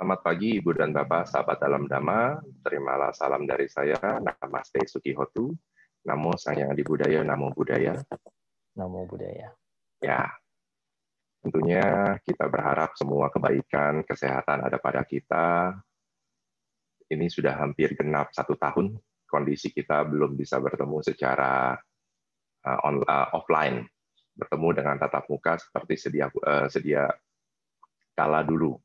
Selamat pagi Ibu dan Bapak, sahabat dalam Dhamma. Terimalah salam dari saya, Namaste Sukihotu. Namo Sang Yang Adibudaya, Namo Buddhaya. Namo Buddhaya. Ya, tentunya kita berharap semua kebaikan, kesehatan ada pada kita. Ini sudah hampir genap 1 tahun, kondisi kita belum bisa bertemu secara offline. Bertemu dengan tatap muka seperti sedia kala dulu.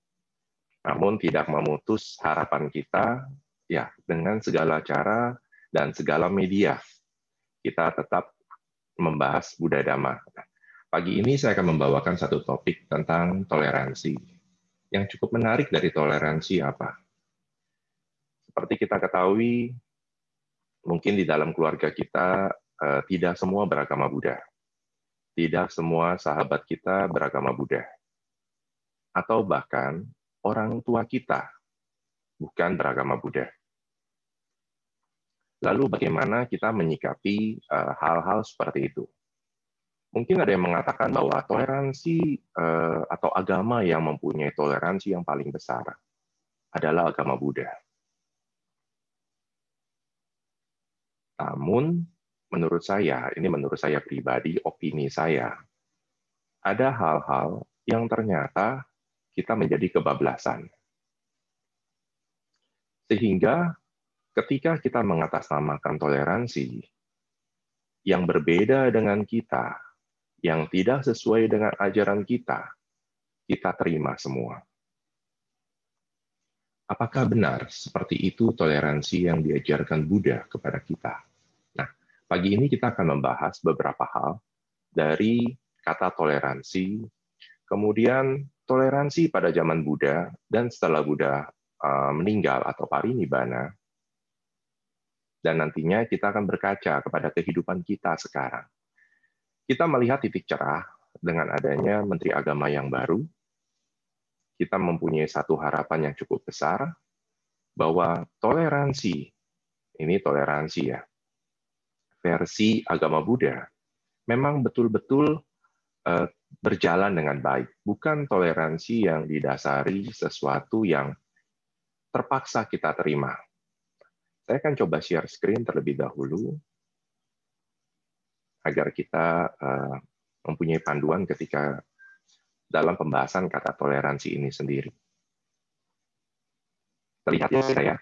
Namun tidak memutus harapan kita, ya, dengan segala cara dan segala media, kita tetap membahas Buddha Dhamma. Pagi ini saya akan membawakan satu topik tentang toleransi. Yang cukup menarik dari toleransi apa? Seperti kita ketahui, mungkin di dalam keluarga kita tidak semua beragama Buddha. Tidak semua sahabat kita beragama Buddha. Atau bahkan orang tua kita bukan beragama Buddha. Lalu bagaimana kita menyikapi hal-hal seperti itu? Mungkin ada yang mengatakan bahwa toleransi atau agama yang mempunyai toleransi yang paling besar adalah agama Buddha. Namun, menurut saya pribadi, opini saya, ada hal-hal yang ternyata kita menjadi kebablasan. Sehingga ketika kita mengatasnamakan toleransi yang berbeda dengan kita, yang tidak sesuai dengan ajaran kita terima semua. Apakah benar seperti itu toleransi yang diajarkan Buddha kepada kita? Nah, pagi ini kita akan membahas beberapa hal dari kata toleransi, kemudian toleransi pada zaman Buddha dan setelah Buddha meninggal atau parinibbana, dan nantinya kita akan berkaca kepada kehidupan kita sekarang. Kita melihat titik cerah dengan adanya Menteri Agama yang baru. Kita mempunyai satu harapan yang cukup besar bahwa toleransi, ini toleransi ya, versi agama Buddha memang betul-betul berjalan dengan baik, bukan toleransi yang didasari sesuatu yang terpaksa kita terima. Saya akan coba share screen terlebih dahulu agar kita mempunyai panduan ketika dalam pembahasan kata toleransi ini sendiri. Terlihat ya saya?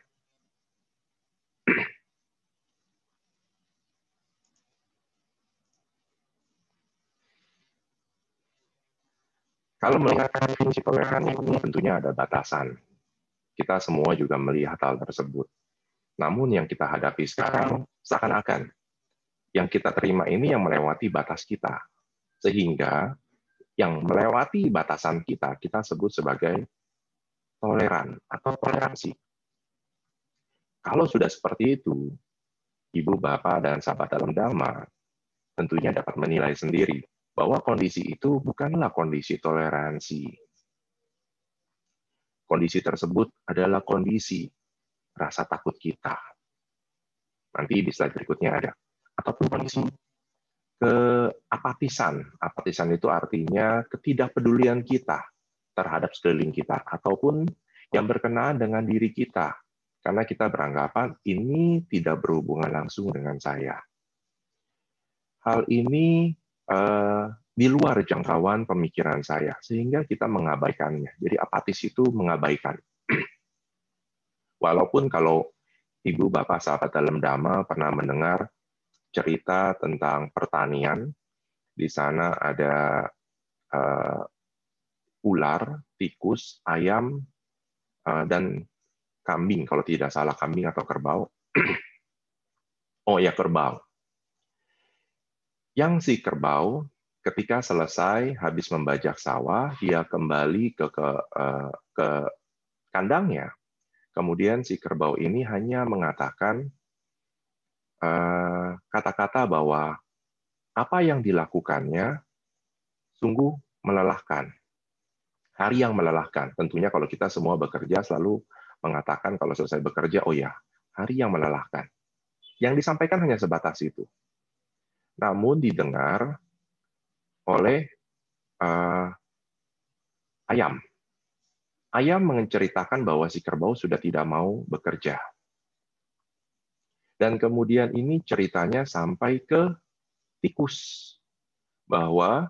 Kalau melihat prinsip toleransi ini tentunya ada batasan. Kita semua juga melihat hal tersebut. Namun yang kita hadapi sekarang seakan-akan yang kita terima ini yang melewati batas kita. Sehingga yang melewati batasan kita sebut sebagai toleran atau toleransi. Kalau sudah seperti itu, Ibu, Bapak, dan sahabat dalam Dhamma tentunya dapat menilai sendiri bahwa kondisi itu bukanlah kondisi toleransi. Kondisi tersebut adalah kondisi rasa takut kita. Nanti di slide berikutnya ada. Ataupun kondisi keapatisan. Apatisan itu artinya ketidakpedulian kita terhadap sekeliling kita. Ataupun yang berkenaan dengan diri kita. Karena kita beranggapan ini tidak berhubungan langsung dengan saya. Hal ini di luar jangkauan pemikiran saya, sehingga kita mengabaikannya. Jadi apatis itu mengabaikan. Walaupun kalau Ibu, Bapak, sahabat dalam Dhamma pernah mendengar cerita tentang pertanian, di sana ada ular, tikus, ayam, dan kambing, kalau tidak salah kambing atau kerbau. Oh ya, kerbau. Yang si kerbau ketika selesai habis membajak sawah, dia kembali ke kandangnya. Kemudian si kerbau ini hanya mengatakan kata-kata bahwa apa yang dilakukannya sungguh melelahkan. Hari yang melelahkan. Tentunya kalau kita semua bekerja selalu mengatakan kalau selesai bekerja, oh ya, hari yang melelahkan. Yang disampaikan hanya sebatas itu. Namun didengar oleh ayam. ayam menceritakan bahwa si kerbau sudah tidak mau bekerja. Dan kemudian ini ceritanya sampai ke tikus, bahwa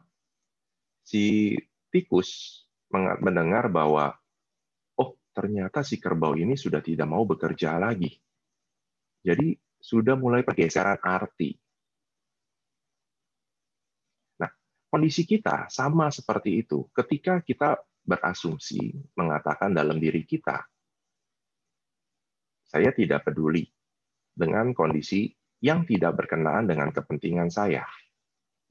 si tikus mendengar bahwa, oh ternyata si kerbau ini sudah tidak mau bekerja lagi. Jadi sudah mulai pergeseran arti. Nah, kondisi kita sama seperti itu. Ketika kita berasumsi mengatakan dalam diri kita, saya tidak peduli dengan kondisi yang tidak berkenaan dengan kepentingan saya.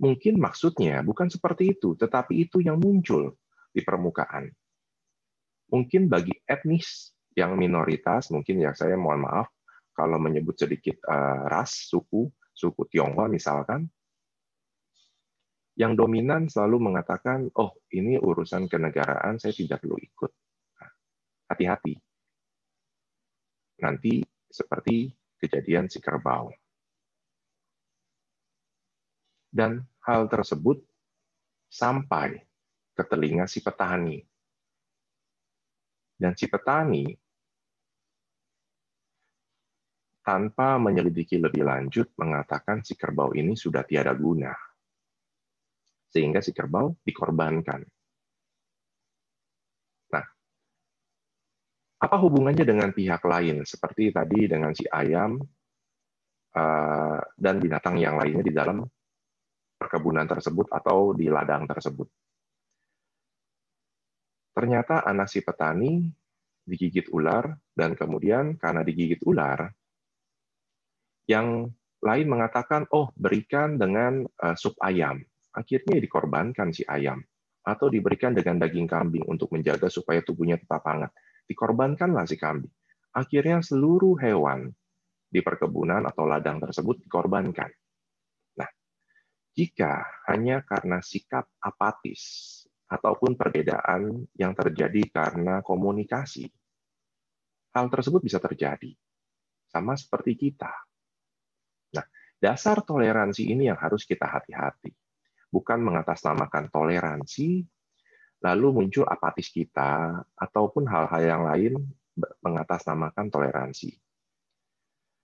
Mungkin maksudnya bukan seperti itu, tetapi itu yang muncul di permukaan. Mungkin bagi etnis yang minoritas, mungkin ya saya mohon maaf kalau menyebut sedikit ras, suku Tionghoa misalkan, yang dominan selalu mengatakan, oh ini urusan kenegaraan, saya tidak perlu ikut. Hati-hati. Nanti seperti kejadian si kerbau. Dan hal tersebut sampai ke telinga si petani. Dan si petani, tanpa menyelidiki lebih lanjut, mengatakan si kerbau ini sudah tiada guna. Sehingga si kerbau dikorbankan. Apa hubungannya dengan pihak lain, seperti tadi dengan si ayam dan binatang yang lainnya di dalam perkebunan tersebut atau di ladang tersebut? Ternyata anak si petani digigit ular, dan kemudian karena digigit ular, yang lain mengatakan, oh berikan dengan sup ayam. Akhirnya dikorbankan si ayam, atau diberikan dengan daging kambing untuk menjaga supaya tubuhnya tetap hangat. Dikorbankanlah si kambing. Akhirnya seluruh hewan di perkebunan atau ladang tersebut dikorbankan. Nah, jika hanya karena sikap apatis ataupun perbedaan yang terjadi karena komunikasi, hal tersebut bisa terjadi. Sama seperti kita. Nah, dasar toleransi ini yang harus kita hati-hati. Bukan mengatasnamakan toleransi, lalu muncul apatis kita, ataupun hal-hal yang lain mengatasnamakan toleransi.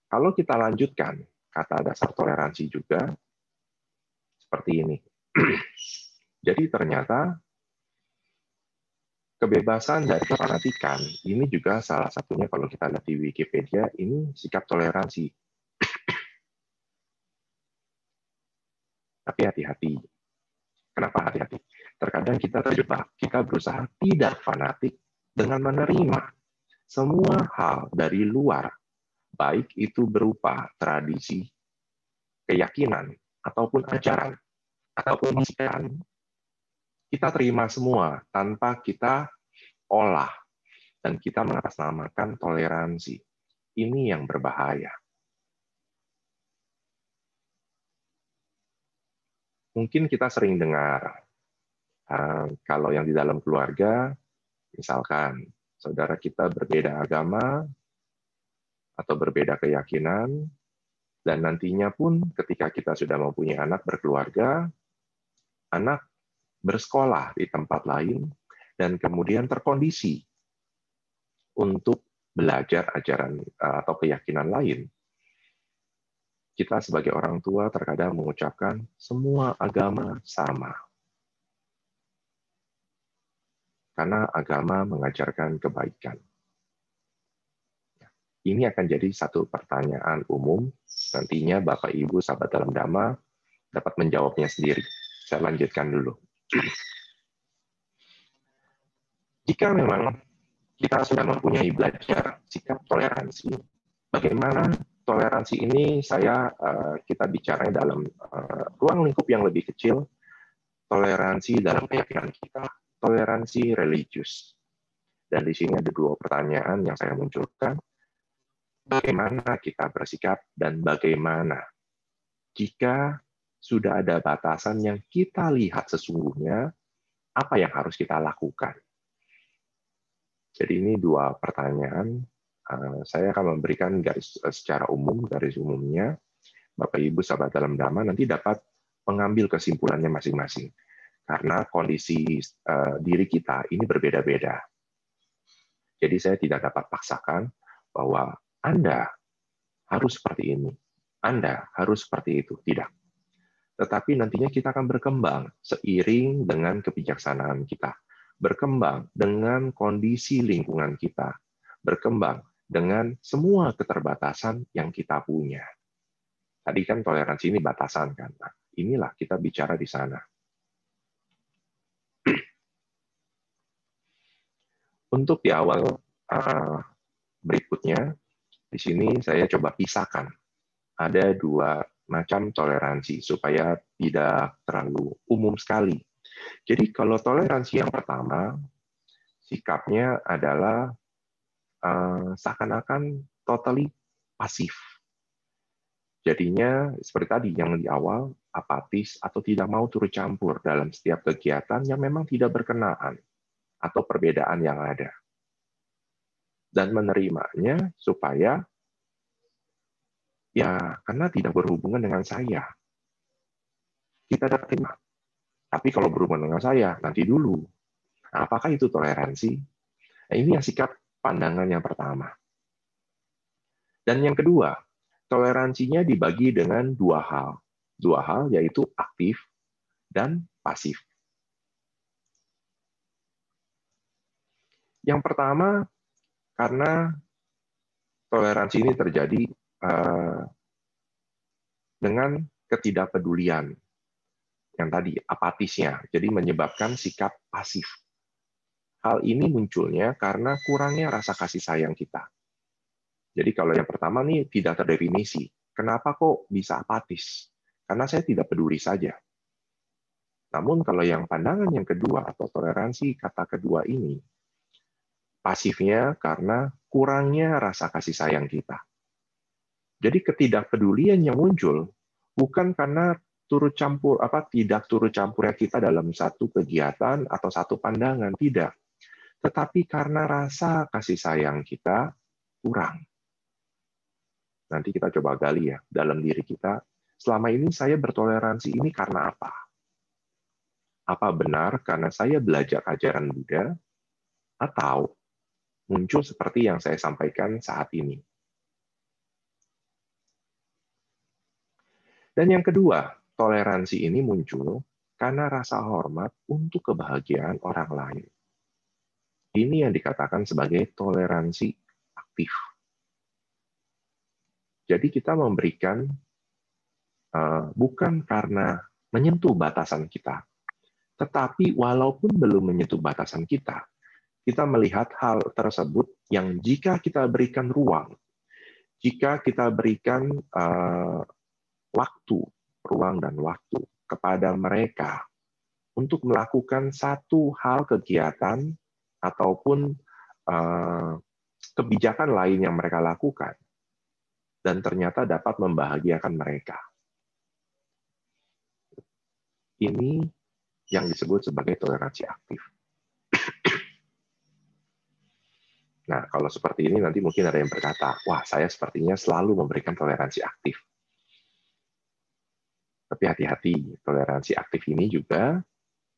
Kalau kita lanjutkan, kata dasar toleransi juga, seperti ini. Jadi ternyata, kebebasan dari kefanatikan, ini juga salah satunya kalau kita lihat di Wikipedia, ini sikap toleransi. Tapi hati-hati. Kenapa hati-hati? Terkadang kita terjebak, kita berusaha tidak fanatik dengan menerima semua hal dari luar, baik itu berupa tradisi, keyakinan, ataupun ajaran, ataupun misikan. Kita terima semua tanpa kita olah, dan kita mengatasnamakan toleransi. Ini yang berbahaya. Mungkin kita sering dengar, kalau yang di dalam keluarga, misalkan saudara kita berbeda agama atau berbeda keyakinan, dan nantinya pun ketika kita sudah mempunyai anak berkeluarga, anak bersekolah di tempat lain, dan kemudian terkondisi untuk belajar ajaran atau keyakinan lain. Kita sebagai orang tua terkadang mengucapkan semua agama sama. Karena agama mengajarkan kebaikan. Ini akan jadi satu pertanyaan umum. Nantinya Bapak Ibu sahabat dalam Dhamma dapat menjawabnya sendiri. Saya lanjutkan dulu. Jika memang kita sudah mempunyai belajar sikap toleransi, bagaimana toleransi ini kita bicaranya dalam ruang lingkup yang lebih kecil, toleransi dalam keyakinan kita, toleransi religius. Dan di sini ada dua pertanyaan yang saya munculkan. Bagaimana kita bersikap dan bagaimana jika sudah ada batasan yang kita lihat sesungguhnya, apa yang harus kita lakukan? Jadi ini dua pertanyaan. Saya akan memberikan garis secara umum, garis umumnya. Bapak Ibu sahabat dalam Dhamma nanti dapat mengambil kesimpulannya masing-masing. Karena kondisi diri kita ini berbeda-beda. Jadi saya tidak dapat paksakan bahwa Anda harus seperti ini, Anda harus seperti itu. Tidak. Tetapi nantinya kita akan berkembang seiring dengan kebijaksanaan kita, berkembang dengan kondisi lingkungan kita, berkembang dengan semua keterbatasan yang kita punya. Tadi kan toleransi ini batasan kan. Nah, inilah kita bicara di sana. Untuk di awal berikutnya, di sini saya coba pisahkan. Ada dua macam toleransi supaya tidak terlalu umum sekali. Jadi kalau toleransi yang pertama, sikapnya adalah seakan-akan totally pasif. Jadinya seperti tadi yang di awal, apatis atau tidak mau turut campur dalam setiap kegiatan yang memang tidak berkenaan atau perbedaan yang ada. Dan menerimanya supaya, ya karena tidak berhubungan dengan saya, kita dapat terima. Tapi kalau berhubungan dengan saya, nanti dulu. Nah, apakah itu toleransi? Nah, ini yang sikap pandangan yang pertama. Dan yang kedua, toleransinya dibagi dengan dua hal. Dua hal yaitu aktif dan pasif. Yang pertama, karena toleransi ini terjadi dengan ketidakpedulian yang tadi, apatisnya. Jadi menyebabkan sikap pasif. Hal ini munculnya karena kurangnya rasa kasih sayang kita. Jadi kalau yang pertama nih tidak terdefinisi. Kenapa kok bisa apatis? Karena saya tidak peduli saja. Namun kalau yang pandangan yang kedua atau toleransi kata kedua ini, pasifnya karena kurangnya rasa kasih sayang kita. Jadi ketidakpedulian yang muncul bukan karena tidak turut campurnya kita dalam satu kegiatan atau satu pandangan, tidak. Tetapi karena rasa kasih sayang kita kurang. Nanti kita coba gali ya dalam diri kita. Selama ini saya bertoleransi ini karena apa? Apa benar karena saya belajar ajaran Buddha atau muncul seperti yang saya sampaikan saat ini. Dan yang kedua, toleransi ini muncul karena rasa hormat untuk kebahagiaan orang lain. Ini yang dikatakan sebagai toleransi aktif. Jadi kita memberikan bukan karena menyentuh batasan kita, tetapi walaupun belum menyentuh batasan kita, kita melihat hal tersebut yang jika kita berikan ruang, jika kita berikan ruang dan waktu kepada mereka untuk melakukan satu hal kegiatan ataupun kebijakan lain yang mereka lakukan, dan ternyata dapat membahagiakan mereka. Ini yang disebut sebagai toleransi aktif. Nah, kalau seperti ini nanti mungkin ada yang berkata, wah saya sepertinya selalu memberikan toleransi aktif. Tapi hati-hati, toleransi aktif ini juga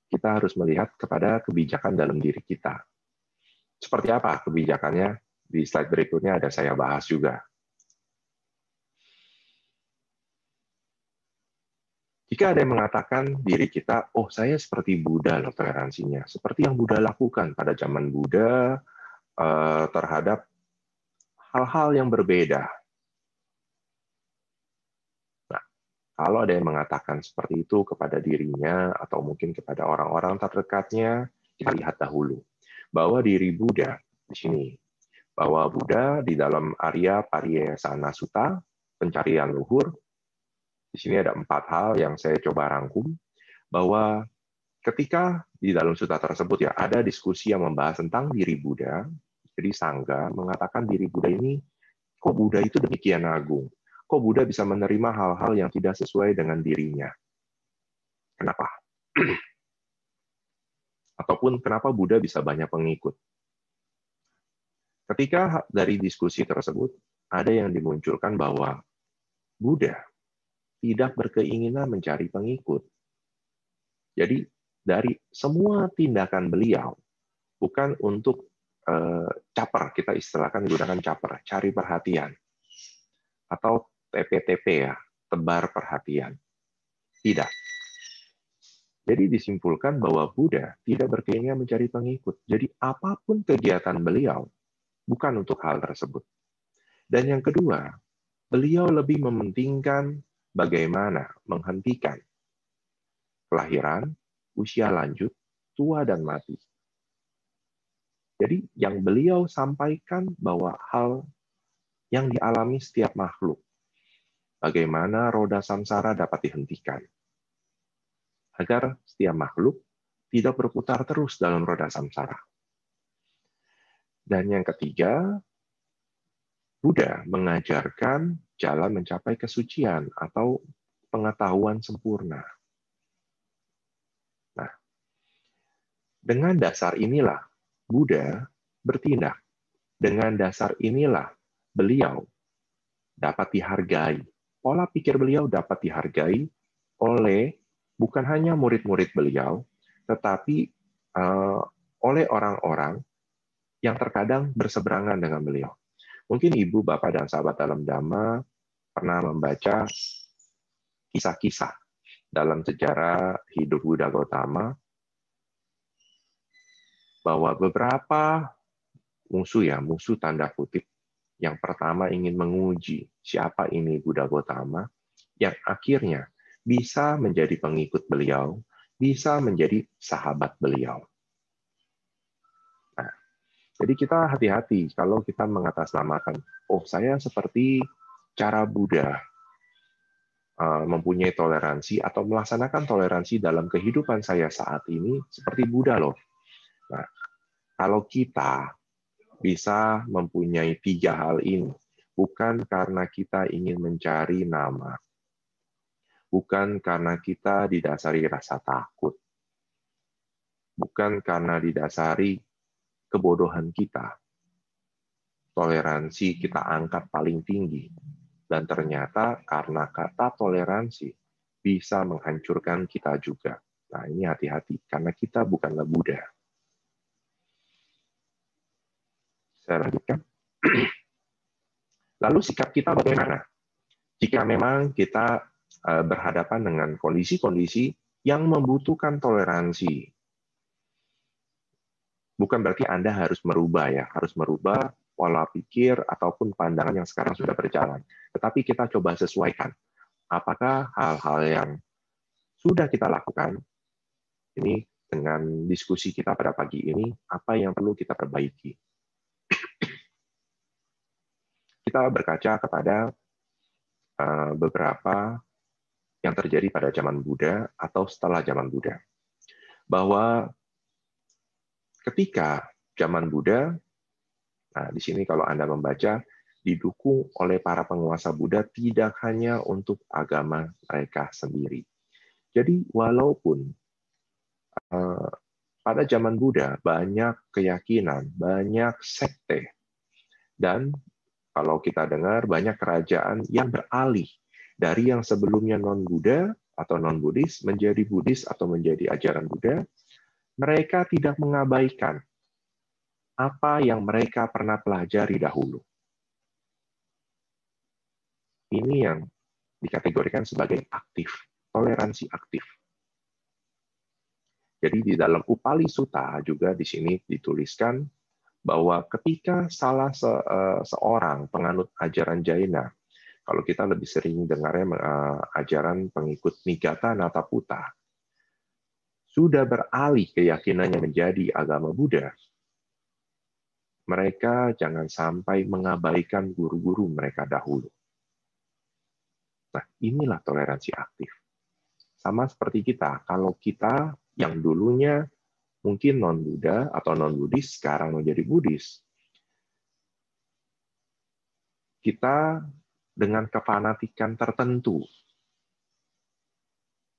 kita harus melihat kepada kebijakan dalam diri kita. Seperti apa kebijakannya? Di slide berikutnya ada saya bahas juga. Jika ada yang mengatakan diri kita, oh saya seperti Buddha loh toleransinya, seperti yang Buddha lakukan pada zaman Buddha, terhadap hal-hal yang berbeda. Nah, kalau ada yang mengatakan seperti itu kepada dirinya atau mungkin kepada orang-orang terdekatnya, kita lihat dahulu bahwa diri Buddha di sini, bahwa Buddha di dalam Ariya Pariyesana Sutta pencarian luhur, di sini ada 4 hal yang saya coba rangkum, bahwa ketika di dalam sutta tersebut ya ada diskusi yang membahas tentang diri Buddha, jadi Sangga mengatakan diri Buddha ini, kok Buddha itu demikian agung, kok Buddha bisa menerima hal-hal yang tidak sesuai dengan dirinya. Kenapa? Ataupun kenapa Buddha bisa banyak pengikut? Ketika dari diskusi tersebut ada yang dimunculkan bahwa Buddha tidak berkeinginan mencari pengikut. Jadi dari semua tindakan beliau bukan untuk caper, kita istilahkan menggunakan caper, cari perhatian, atau TPTP ya, tebar perhatian. Tidak. Jadi disimpulkan bahwa Buddha tidak berkeinginan mencari pengikut. Jadi apapun kegiatan beliau, bukan untuk hal tersebut. Dan yang kedua, beliau lebih mementingkan bagaimana menghentikan kelahiran, usia lanjut, tua, dan mati. Jadi yang beliau sampaikan bahwa hal yang dialami setiap makhluk, bagaimana roda samsara dapat dihentikan, agar setiap makhluk tidak berputar terus dalam roda samsara. Dan yang ketiga, Buddha mengajarkan jalan mencapai kesucian atau pengetahuan sempurna. Nah, dengan dasar inilah Buddha bertindak. Dengan dasar inilah beliau dapat dihargai. Pola pikir beliau dapat dihargai oleh bukan hanya murid-murid beliau, tetapi oleh orang-orang yang terkadang berseberangan dengan beliau. Mungkin Ibu, Bapak, dan sahabat dalam Dhamma pernah membaca kisah-kisah dalam sejarah hidup Buddha Gautama, bahwa beberapa musuh ya, musuh tanda kutip, yang pertama ingin menguji siapa ini Buddha Gautama, yang akhirnya bisa menjadi pengikut beliau, bisa menjadi sahabat beliau. Nah, jadi kita hati-hati kalau kita mengatasnamakan, oh saya seperti cara Buddha mempunyai toleransi atau melaksanakan toleransi dalam kehidupan saya saat ini seperti Buddha loh. Nah, kalau kita bisa mempunyai tiga hal ini, bukan karena kita ingin mencari nama, bukan karena kita didasari rasa takut, bukan karena didasari kebodohan kita, toleransi kita angkat paling tinggi, dan ternyata karena kata toleransi bisa menghancurkan kita juga. Nah, ini hati-hati, karena kita bukanlah Buddha. Saya lanjutkan. Lalu sikap kita bagaimana? Jika memang kita berhadapan dengan kondisi-kondisi yang membutuhkan toleransi, bukan berarti Anda harus merubah ya, harus merubah pola pikir ataupun pandangan yang sekarang sudah berjalan. Tetapi kita coba sesuaikan. Apakah hal-hal yang sudah kita lakukan ini dengan diskusi kita pada pagi ini, apa yang perlu kita perbaiki? Kita berkaca kepada beberapa yang terjadi pada zaman Buddha atau setelah zaman Buddha. Bahwa ketika zaman Buddha, nah di sini kalau Anda membaca, didukung oleh para penguasa Buddha tidak hanya untuk agama mereka sendiri. Jadi walaupun pada zaman Buddha banyak keyakinan, banyak sekte, dan kalau kita dengar, banyak kerajaan yang beralih dari yang sebelumnya non-Buddha atau non-Buddhis menjadi Buddhis atau menjadi ajaran Buddha, mereka tidak mengabaikan apa yang mereka pernah pelajari dahulu. Ini yang dikategorikan sebagai aktif, toleransi aktif. Jadi di dalam Upali Sutta juga di sini dituliskan bahwa ketika salah seorang penganut ajaran Jaina, kalau kita lebih sering dengarnya ajaran pengikut Nigaṇṭha Nātaputta, sudah beralih keyakinannya menjadi agama Buddha, mereka jangan sampai mengabaikan guru-guru mereka dahulu. Nah, inilah toleransi aktif. Sama seperti kita, kalau kita yang dulunya mungkin non-Buddha atau non-Buddhis sekarang menjadi Buddhis, kita dengan kefanatikan tertentu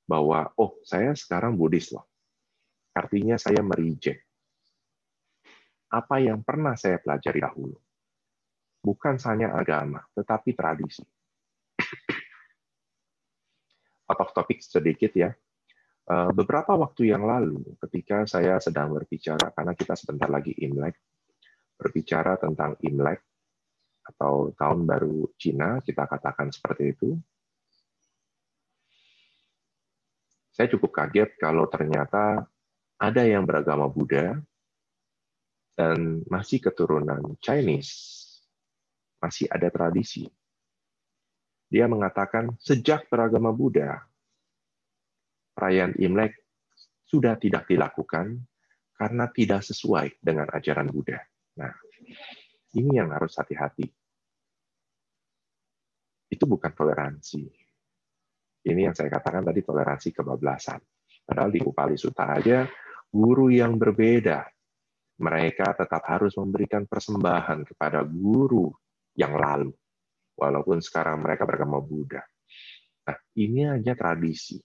bahwa, oh, saya sekarang Buddhis loh. Artinya saya mereject apa yang pernah saya pelajari dahulu. Bukan hanya agama, tetapi tradisi. Out of topic sedikit ya. Beberapa waktu yang lalu, ketika saya sedang berbicara, karena kita sebentar lagi Imlek, berbicara tentang Imlek atau tahun baru Cina, kita katakan seperti itu. Saya cukup kaget kalau ternyata ada yang beragama Buddha dan masih keturunan Chinese. Masih ada tradisi. Dia mengatakan sejak beragama Buddha, perayaan Imlek sudah tidak dilakukan karena tidak sesuai dengan ajaran Buddha. Nah, ini yang harus hati-hati. Itu bukan toleransi. Ini yang saya katakan tadi, toleransi kebablasan. Padahal di Upali Sutta aja, guru yang berbeda, mereka tetap harus memberikan persembahan kepada guru yang lalu, walaupun sekarang mereka beragama Buddha. Nah, ini hanya tradisi.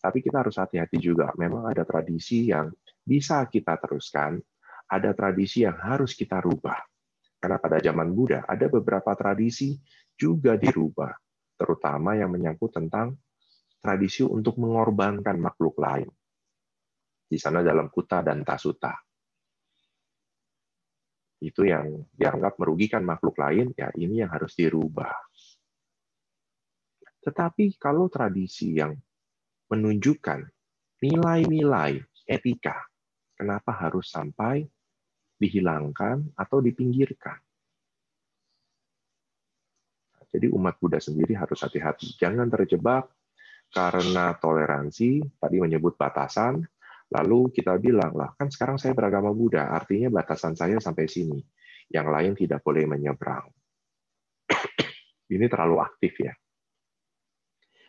Tapi kita harus hati-hati juga. Memang ada tradisi yang bisa kita teruskan, ada tradisi yang harus kita rubah. Karena pada zaman Buddha, ada beberapa tradisi juga dirubah, terutama yang menyangkut tentang tradisi untuk mengorbankan makhluk lain. Di sana dalam Kūṭadanta Sutta. Itu yang dianggap merugikan makhluk lain, ya ini yang harus dirubah. Tetapi kalau tradisi yang menunjukkan nilai-nilai etika, kenapa harus sampai dihilangkan atau dipinggirkan? Jadi umat Buddha sendiri harus hati-hati. Jangan terjebak karena toleransi, tadi menyebut batasan, lalu kita bilang, lah kan sekarang saya beragama Buddha, artinya batasan saya sampai sini. Yang lain tidak boleh menyeberang. Ini terlalu aktif ya.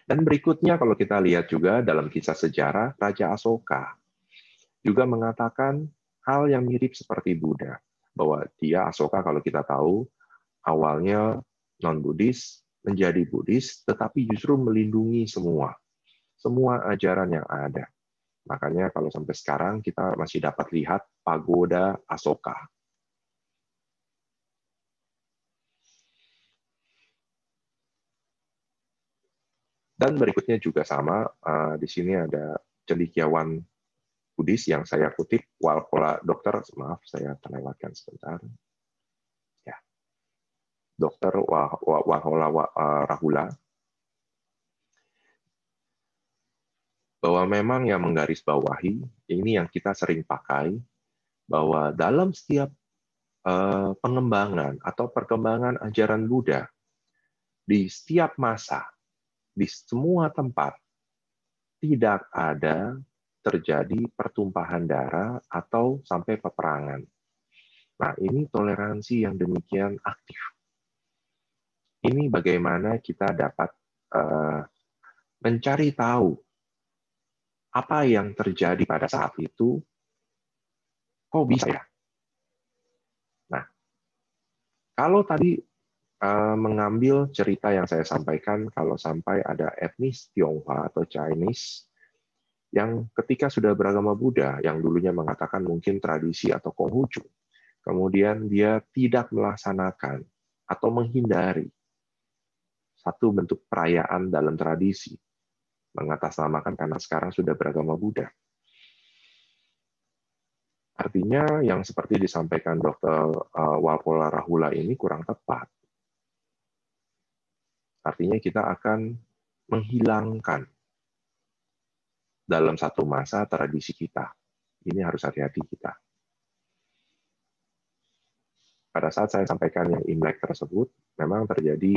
Dan berikutnya kalau kita lihat juga dalam kisah sejarah, Raja Asoka juga mengatakan hal yang mirip seperti Buddha. Bahwa dia, Asoka kalau kita tahu, awalnya non-Buddhis, menjadi Buddhis, tetapi justru melindungi semua ajaran yang ada. Makanya kalau sampai sekarang kita masih dapat lihat pagoda Asoka. Dan berikutnya juga sama, di sini ada cendekiawan Buddhis yang saya kutip, Walpola Dokter, maaf saya terlewatkan sebentar. Dokter Walpola Rahula, bahwa memang yang menggarisbawahi, ini yang kita sering pakai, bahwa dalam setiap pengembangan atau perkembangan ajaran Buddha, di setiap masa, di semua tempat, tidak ada terjadi pertumpahan darah atau sampai peperangan. Nah, ini toleransi yang demikian aktif. Ini bagaimana kita dapat mencari tahu apa yang terjadi pada saat itu, kok bisa ya? Nah, kalau tadi mengambil cerita yang saya sampaikan, kalau sampai ada etnis Tionghoa atau Chinese, yang ketika sudah beragama Buddha, yang dulunya mengatakan mungkin tradisi atau Konghucu, kemudian dia tidak melaksanakan atau menghindari satu bentuk perayaan dalam tradisi, mengatasnamakan karena sekarang sudah beragama Buddha. Artinya yang seperti disampaikan Dr. Walpola Rahula ini kurang tepat. Artinya kita akan menghilangkan dalam satu masa tradisi kita. Ini harus hati-hati kita. Pada saat saya sampaikan yang Imlek tersebut, memang terjadi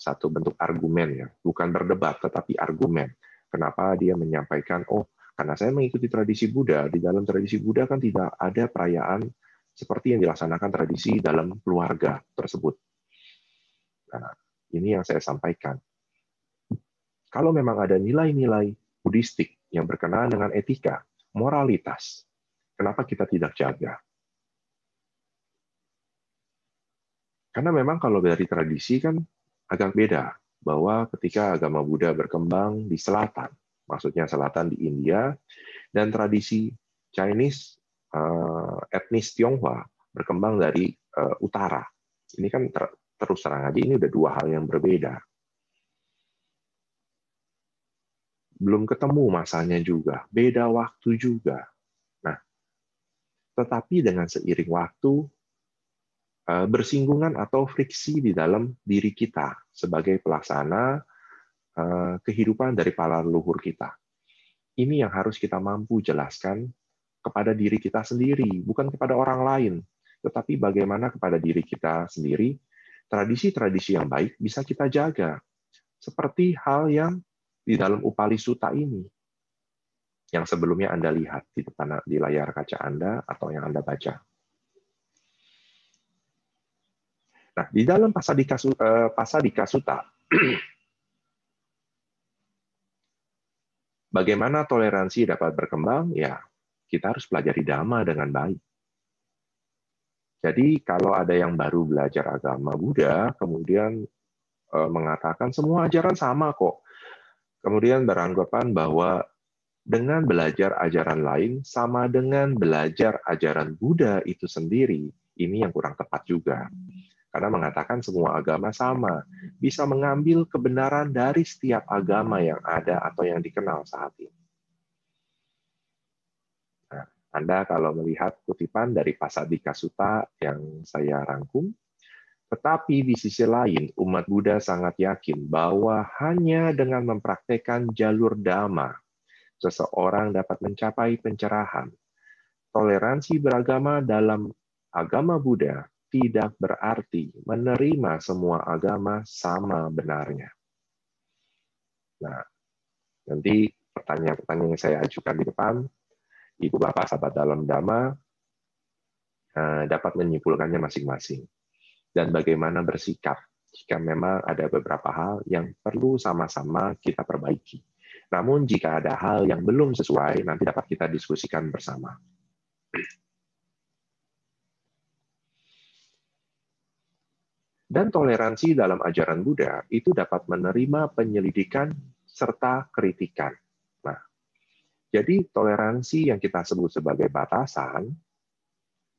satu bentuk argumen, ya, bukan berdebat, tetapi argumen. Kenapa dia menyampaikan, oh, karena saya mengikuti tradisi Buddha, di dalam tradisi Buddha kan tidak ada perayaan seperti yang dilaksanakan tradisi dalam keluarga tersebut. Nah, ini yang saya sampaikan. Kalau memang ada nilai-nilai Buddhistik yang berkenaan dengan etika, moralitas, kenapa kita tidak jaga? Karena memang kalau dari tradisi kan agak beda, bahwa ketika agama Buddha berkembang di selatan, maksudnya selatan di India, dan tradisi Chinese, etnis Tionghoa, berkembang dari utara. Ini kan terus terang aja, ini udah dua hal yang berbeda. Belum ketemu masanya juga, beda waktu juga. Nah, tetapi dengan seiring waktu, bersinggungan atau friksi di dalam diri kita sebagai pelaksana kehidupan dari para leluhur kita. Ini yang harus kita mampu jelaskan kepada diri kita sendiri, bukan kepada orang lain, tetapi bagaimana kepada diri kita sendiri, tradisi-tradisi yang baik bisa kita jaga. Seperti hal yang di dalam Upali Sutta ini, yang sebelumnya Anda lihat di depan di layar kaca Anda atau yang Anda baca. Nah, di dalam Pasadika Sutta, bagaimana toleransi dapat berkembang? Ya, kita harus pelajari Dhamma dengan baik. Jadi kalau ada yang baru belajar agama Buddha, kemudian mengatakan semua ajaran sama kok, kemudian beranggapan bahwa dengan belajar ajaran lain sama dengan belajar ajaran Buddha itu sendiri, ini yang kurang tepat juga. Karena mengatakan semua agama sama, bisa mengambil kebenaran dari setiap agama yang ada atau yang dikenal saat ini. Nah, Anda kalau melihat kutipan dari Pasadika Sutta yang saya rangkum, tetapi di sisi lain umat Buddha sangat yakin bahwa hanya dengan mempraktekkan jalur Dhamma, seseorang dapat mencapai pencerahan. Toleransi beragama dalam agama Buddha tidak berarti menerima semua agama sama benarnya. Nah, nanti pertanyaan-pertanyaan yang saya ajukan di depan, Ibu Bapak sahabat dalam Dhamma dapat menyimpulkannya masing-masing. Dan bagaimana bersikap jika memang ada beberapa hal yang perlu sama-sama kita perbaiki. Namun jika ada hal yang belum sesuai, nanti dapat kita diskusikan bersama. Dan toleransi dalam ajaran Buddha itu dapat menerima penyelidikan serta kritikan. Nah, jadi toleransi yang kita sebut sebagai batasan,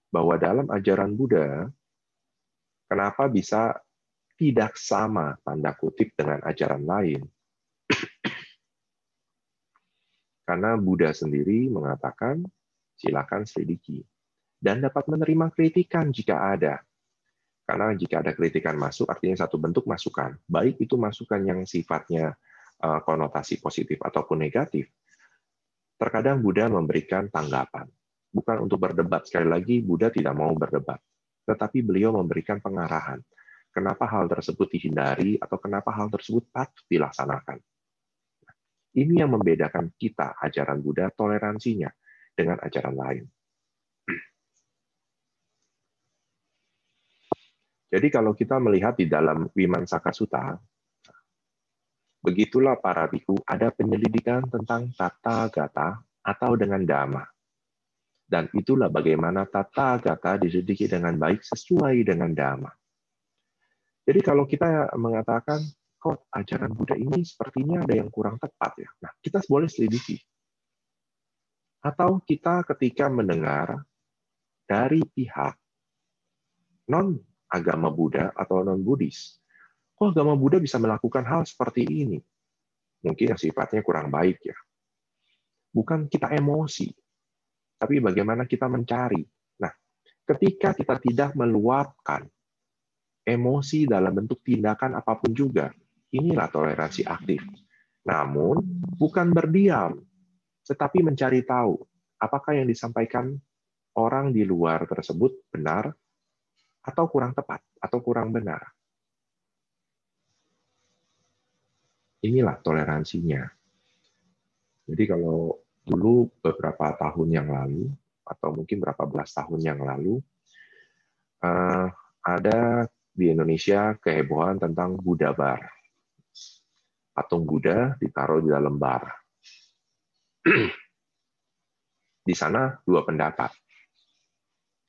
bahwa dalam ajaran Buddha, kenapa bisa tidak sama tanda kutip dengan ajaran lain? Karena Buddha sendiri mengatakan, silakan selidiki. Dan dapat menerima kritikan jika ada. Karena jika ada kritikan masuk, artinya satu bentuk masukan. Baik itu masukan yang sifatnya konotasi positif ataupun negatif. Terkadang Buddha memberikan tanggapan. Bukan untuk berdebat. Sekali lagi, Buddha tidak mau berdebat. Tetapi beliau memberikan pengarahan. Kenapa hal tersebut dihindari atau kenapa hal tersebut patut dilaksanakan. Ini yang membedakan kita, ajaran Buddha, toleransinya dengan ajaran lain. Jadi kalau kita melihat di dalam Vimansaka Sutta, begitulah para bhikkhu ada penyelidikan tentang Tathagata atau dengan Dhamma. Dan itulah bagaimana Tathagata diselidiki dengan baik sesuai dengan Dhamma. Jadi kalau kita mengatakan, kok ajaran Buddha ini sepertinya ada yang kurang tepat ya. Nah, kita boleh selidiki. Atau kita ketika mendengar dari pihak non agama Buddha atau non-Buddhis. Kok agama Buddha bisa melakukan hal seperti ini? Mungkin sifatnya kurang baik ya. Bukan kita emosi, tapi bagaimana kita mencari. Nah, ketika kita tidak meluapkan emosi dalam bentuk tindakan apapun juga, inilah toleransi aktif. Namun, bukan berdiam, tetapi mencari tahu apakah yang disampaikan orang di luar tersebut benar atau kurang tepat, atau kurang benar. Inilah toleransinya. Jadi kalau dulu beberapa tahun yang lalu, atau mungkin berapa belas tahun yang lalu, ada di Indonesia kehebohan tentang Buddha Bar. Patung Buddha ditaruh di dalam bar. Di sana dua pendapat.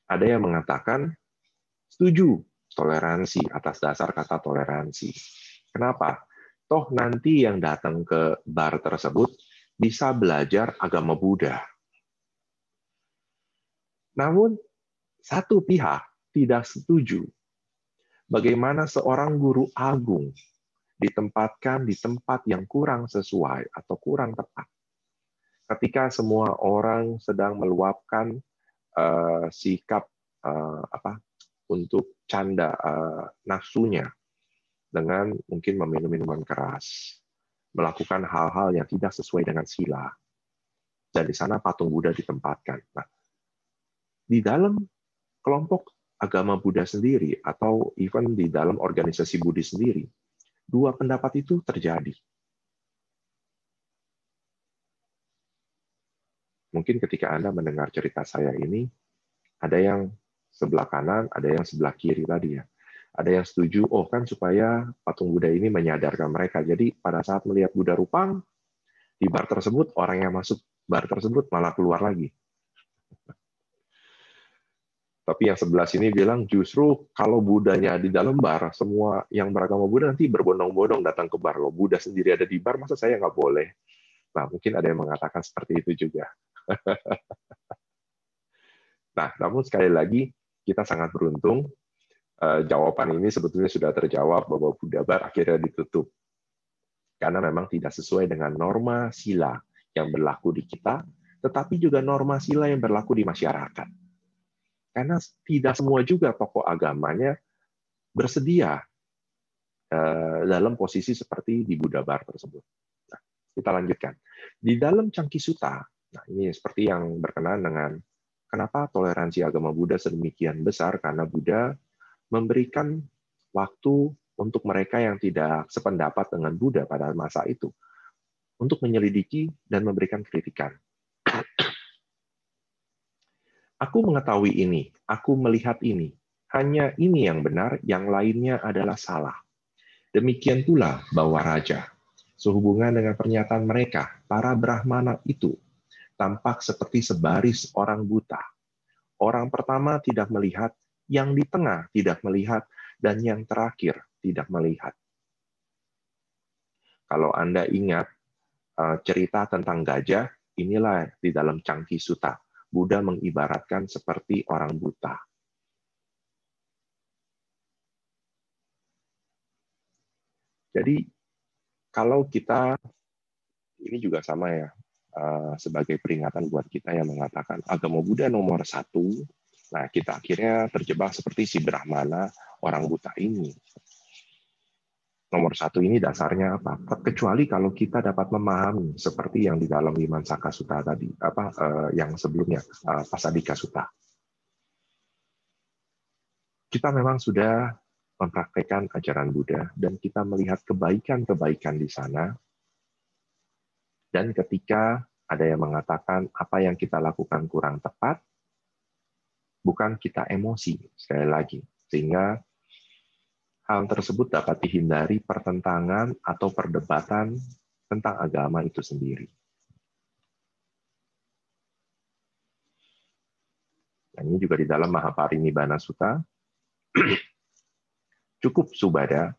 Ada yang mengatakan, setuju, toleransi atas dasar kata toleransi. Kenapa? Toh nanti yang datang ke bar tersebut bisa belajar agama Buddha. Namun, satu pihak tidak setuju. Bagaimana seorang guru agung ditempatkan di tempat yang kurang sesuai atau kurang tepat. Ketika semua orang sedang meluapkan sikap untuk canda nafsunya dengan mungkin meminum minuman keras, melakukan hal-hal yang tidak sesuai dengan sila. Dan di sana patung Buddha ditempatkan. Nah, di dalam kelompok agama Buddha sendiri, atau even di dalam organisasi Buddhis sendiri, dua pendapat itu terjadi. Mungkin ketika Anda mendengar cerita saya ini, ada yang sebelah kanan, ada yang sebelah kiri tadi ya. Ada yang setuju, oh kan supaya patung Buddha ini menyadarkan mereka. Jadi pada saat melihat Buddha Rupang, di bar tersebut, orang yang masuk bar tersebut malah keluar lagi. Tapi yang sebelah sini bilang, justru kalau Buddhanya di dalam bar, semua yang beragama Buddha nanti berbondong-bondong datang ke bar. Loh, Buddha sendiri ada di bar, masa saya nggak boleh? Nah, mungkin ada yang mengatakan seperti itu juga. Nah, namun sekali lagi, kita sangat beruntung. Jawaban ini sebetulnya sudah terjawab bahwa Buddha Bar akhirnya ditutup. Karena memang tidak sesuai dengan norma sila yang berlaku di kita, tetapi juga norma sila yang berlaku di masyarakat. Karena tidak semua juga tokoh agamanya bersedia dalam posisi seperti di Buddha Bar tersebut. Nah, kita lanjutkan. Di dalam Cankisutta, nah ini seperti yang berkenaan dengan kenapa toleransi agama Buddha sedemikian besar, karena Buddha memberikan waktu untuk mereka yang tidak sependapat dengan Buddha pada masa itu untuk menyelidiki dan memberikan kritikan. Aku mengetahui ini, aku melihat ini, hanya ini yang benar, yang lainnya adalah salah. Demikian pula bahwa raja, sehubungan dengan pernyataan mereka, para Brahmana itu, tampak seperti sebaris orang buta. Orang pertama tidak melihat, yang di tengah tidak melihat, dan yang terakhir tidak melihat. Kalau Anda ingat cerita tentang gajah, inilah di dalam Cankisutta. Buddha mengibaratkan seperti orang buta. Jadi, kalau kita, ini juga sama ya, sebagai peringatan buat kita yang mengatakan agama Buddha nomor satu, nah kita akhirnya terjebak seperti si Brahmana orang buta ini. Nomor satu ini dasarnya apa? Kecuali kalau kita dapat memahami seperti yang di dalam Vimansaka Sutta tadi, yang sebelumnya Pasadika Sutta. Kita memang sudah mempraktekkan ajaran Buddha dan kita melihat kebaikan-kebaikan di sana. Dan ketika ada yang mengatakan apa yang kita lakukan kurang tepat, bukan kita emosi, sekali lagi. Sehingga hal tersebut dapat dihindari pertentangan atau perdebatan tentang agama itu sendiri. Dan ini juga di dalam Mahaparinibbana Sutta. Cukup Subhada,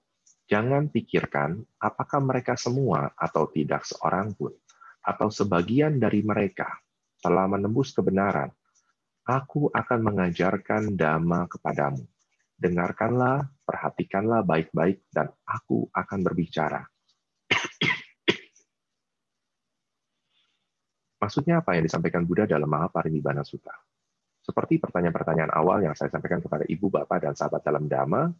jangan pikirkan apakah mereka semua atau tidak seorang pun, atau sebagian dari mereka telah menembus kebenaran. Aku akan mengajarkan Dhamma kepadamu. Dengarkanlah, perhatikanlah baik-baik, dan aku akan berbicara. Maksudnya apa yang disampaikan Buddha dalam Mahaparinibbana Sutta? Seperti pertanyaan-pertanyaan awal yang saya sampaikan kepada Ibu, Bapak, dan sahabat dalam Dhamma,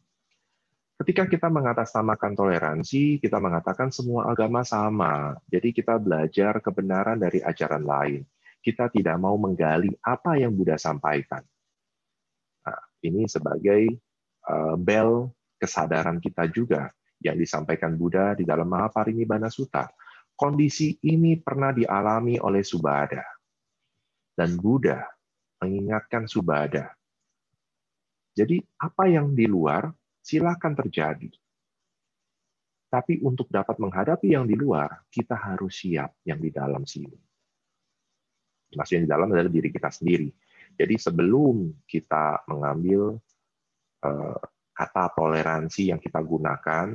ketika kita mengatasnamakan toleransi, kita mengatakan semua agama sama. Jadi kita belajar kebenaran dari ajaran lain. Kita tidak mau menggali apa yang Buddha sampaikan. Nah, ini sebagai bel kesadaran kita juga yang disampaikan Buddha di dalam Mahaparinibbana Sutta. Kondisi ini pernah dialami oleh Subhada. Dan Buddha mengingatkan Subhada. Jadi apa yang di luar silakan terjadi. Tapi untuk dapat menghadapi yang di luar, kita harus siap yang di dalam sini. Maksudnya di dalam adalah diri kita sendiri. Jadi sebelum kita mengambil kata toleransi yang kita gunakan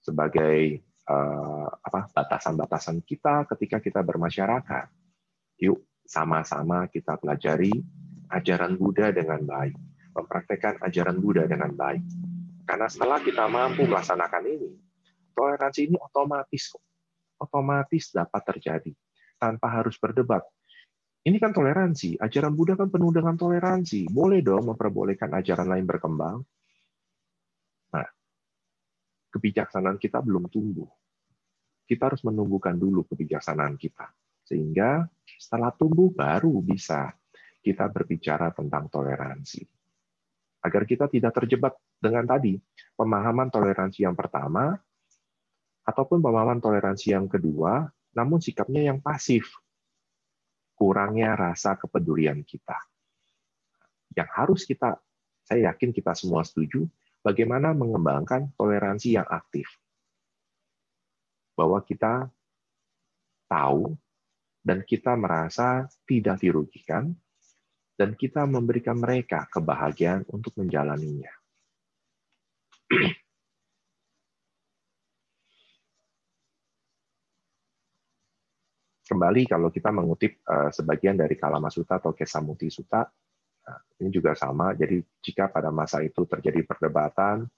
sebagai batasan-batasan kita ketika kita bermasyarakat, yuk sama-sama kita pelajari ajaran Buddha dengan baik, mempraktekkan ajaran Buddha dengan baik. Karena setelah kita mampu melaksanakan ini, toleransi ini otomatis dapat terjadi tanpa harus berdebat. Ini kan toleransi, ajaran Buddha kan penuh dengan toleransi. Boleh dong memperbolehkan ajaran lain berkembang, kebijaksanaan kita belum tumbuh. Kita harus menumbuhkan dulu kebijaksanaan kita. Sehingga setelah tumbuh baru bisa kita berbicara tentang toleransi. Agar kita tidak terjebak dengan tadi, pemahaman toleransi yang pertama, ataupun pemahaman toleransi yang kedua, namun sikapnya yang pasif. Kurangnya rasa kepedulian kita. Yang harus kita, saya yakin kita semua setuju, bagaimana mengembangkan toleransi yang aktif. Bahwa kita tahu dan kita merasa tidak dirugikan, dan kita memberikan mereka kebahagiaan untuk menjalaninya. Kembali kalau kita mengutip sebagian dari Kalama Suta atau Kesamuti Suta, ini juga sama. Jadi jika pada masa itu terjadi perdebatan,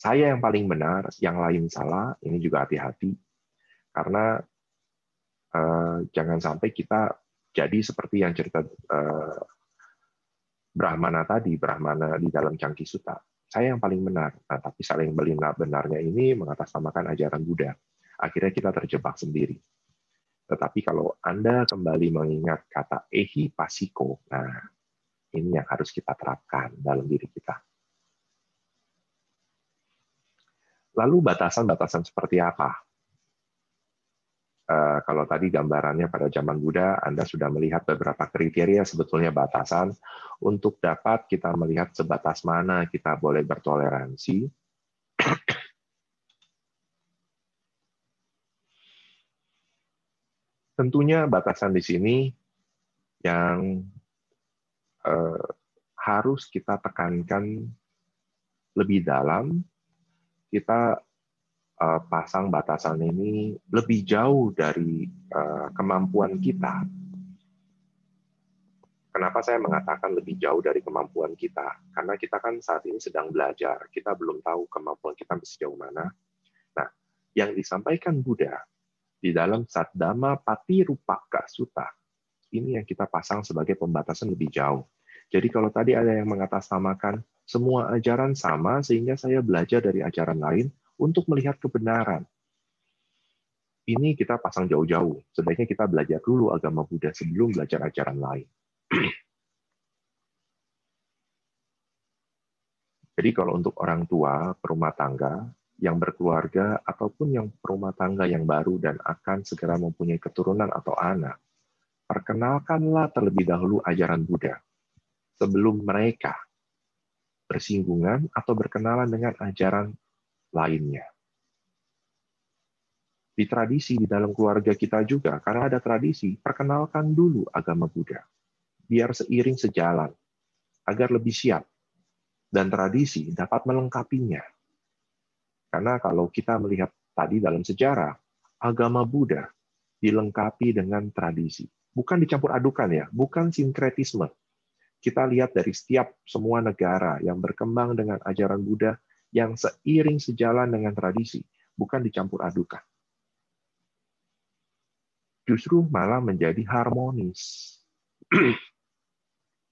saya yang paling benar, yang lain salah, ini juga hati-hati. Karena jangan sampai kita jadi seperti yang cerita Brahmana tadi, Brahmana di dalam Cankisutta. Saya yang paling benar, nah, tapi saling benar-benarnya ini mengatasnamakan ajaran Buddha. Akhirnya kita terjebak sendiri. Tetapi kalau Anda kembali mengingat kata ehi pasiko, nah ini yang harus kita terapkan dalam diri kita. Lalu batasan-batasan seperti apa? Kalau tadi gambarannya pada zaman Buddha, Anda sudah melihat beberapa kriteria sebetulnya batasan untuk dapat kita melihat sebatas mana kita boleh bertoleransi. Tentunya batasan di sini yang harus kita tekankan lebih dalam, kita pasang batasan ini lebih jauh dari kemampuan kita. Kenapa saya mengatakan lebih jauh dari kemampuan kita? Karena kita kan saat ini sedang belajar, kita belum tahu kemampuan kita sejauh mana. Nah, yang disampaikan Buddha di dalam Saddhamma Paṭirūpaka Sutta. Ini yang kita pasang sebagai pembatasan lebih jauh. Jadi kalau tadi ada yang mengatasnamakan semua ajaran sama, sehingga saya belajar dari ajaran lain untuk melihat kebenaran. Ini kita pasang jauh-jauh. Sebaiknya kita belajar dulu agama Buddha sebelum belajar ajaran lain. Jadi kalau untuk orang tua, perumah tangga, yang berkeluarga, ataupun yang berumah tangga yang baru dan akan segera mempunyai keturunan atau anak, perkenalkanlah terlebih dahulu ajaran Buddha sebelum mereka bersinggungan atau berkenalan dengan ajaran lainnya. Di tradisi di dalam keluarga kita juga, karena ada tradisi, perkenalkan dulu agama Buddha, biar seiring sejalan, agar lebih siap, dan tradisi dapat melengkapinya. Karena kalau kita melihat tadi dalam sejarah, agama Buddha dilengkapi dengan tradisi. Bukan dicampur adukan ya, bukan sinkretisme. Kita lihat dari setiap semua negara yang berkembang dengan ajaran Buddha yang seiring sejalan dengan tradisi, bukan dicampur adukan. Justru malah menjadi harmonis.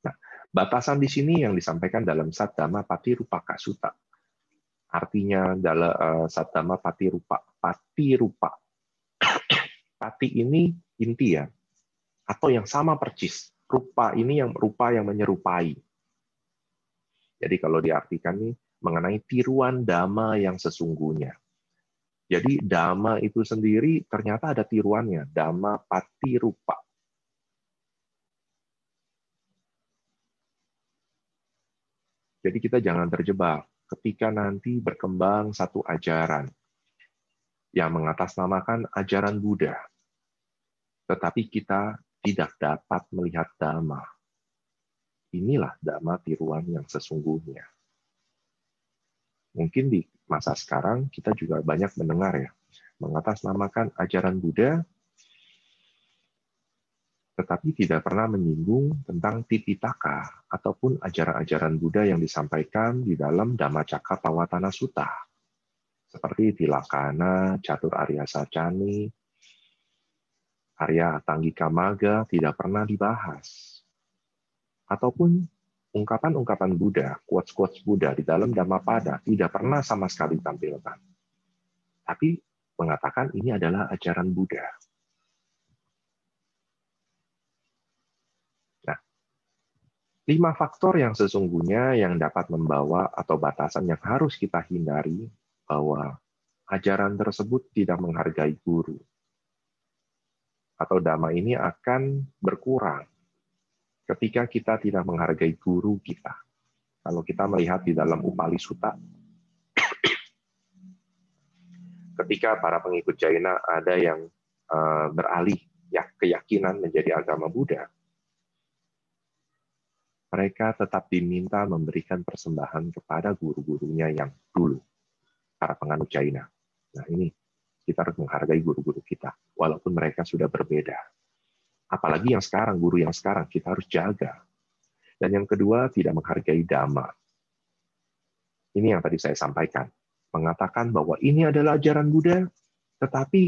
Nah, batasan di sini yang disampaikan dalam Saddhamma Paṭirūpaka Sutta. Artinya adalah Saddhamma Paṭirūpaka. Pati ini inti ya, atau yang sama percis. Rupa ini yang menyerupai. Jadi kalau diartikan nih mengenai tiruan dhamma yang sesungguhnya. Jadi dhamma itu sendiri ternyata ada tiruannya, Dhamma Paṭirūpaka. Jadi kita jangan terjebak. Ketika nanti berkembang satu ajaran yang mengatasnamakan ajaran Buddha, tetapi kita tidak dapat melihat Dhamma. Inilah Dhamma tiruan yang sesungguhnya. Mungkin di masa sekarang kita juga banyak mendengar ya, mengatasnamakan ajaran Buddha, tetapi tidak pernah menyinggung tentang Tipitaka ataupun ajaran-ajaran Buddha yang disampaikan di dalam Dhammacakka Pawattana Sutta. Seperti Tilakana, Catur Arya Sacani, Arya Atanggika Magga tidak pernah dibahas. Ataupun ungkapan-ungkapan Buddha, quotes-quotes Buddha di dalam Dhammapada tidak pernah sama sekali ditampilkan. Tapi mengatakan ini adalah ajaran Buddha. Nah, 5 faktor yang sesungguhnya yang dapat membawa atau batasan yang harus kita hindari bahwa ajaran tersebut tidak menghargai guru. Atau Dhamma ini akan berkurang ketika kita tidak menghargai guru kita. Kalau kita melihat di dalam Upali Sutta, ketika para pengikut Jaina ada yang beralih keyakinan menjadi agama Buddha, mereka tetap diminta memberikan persembahan kepada guru-gurunya yang dulu, para penganut Jaina. Nah ini, kita harus menghargai guru-guru kita, walaupun mereka sudah berbeda. Apalagi yang sekarang, guru yang sekarang, kita harus jaga. Dan yang kedua, tidak menghargai Dhamma. Ini yang tadi saya sampaikan. Mengatakan bahwa ini adalah ajaran Buddha, tetapi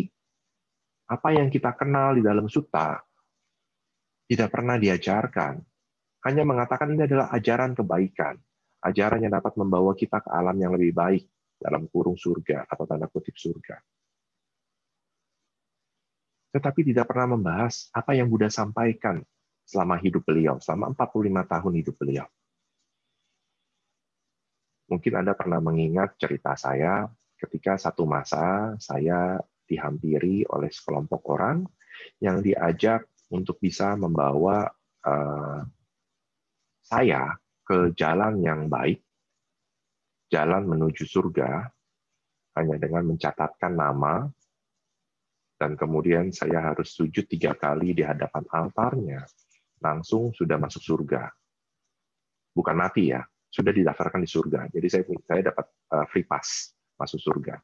apa yang kita kenal di dalam sutta tidak pernah diajarkan. Hanya mengatakan ini adalah ajaran kebaikan. Ajaran yang dapat membawa kita ke alam yang lebih baik, dalam kurung surga, atau tanda kutip surga. Tetapi tidak pernah membahas apa yang Buddha sampaikan selama hidup beliau, selama 45 tahun hidup beliau. Mungkin Anda pernah mengingat cerita saya ketika satu masa saya dihampiri oleh sekelompok orang yang diajak untuk bisa membawa saya ke jalan yang baik, jalan menuju surga, hanya dengan mencatatkan nama, dan kemudian saya harus sujud 3 kali di hadapan altarnya, langsung sudah masuk surga. Bukan mati ya, sudah didaftarkan di surga. Jadi saya dapat free pass masuk surga.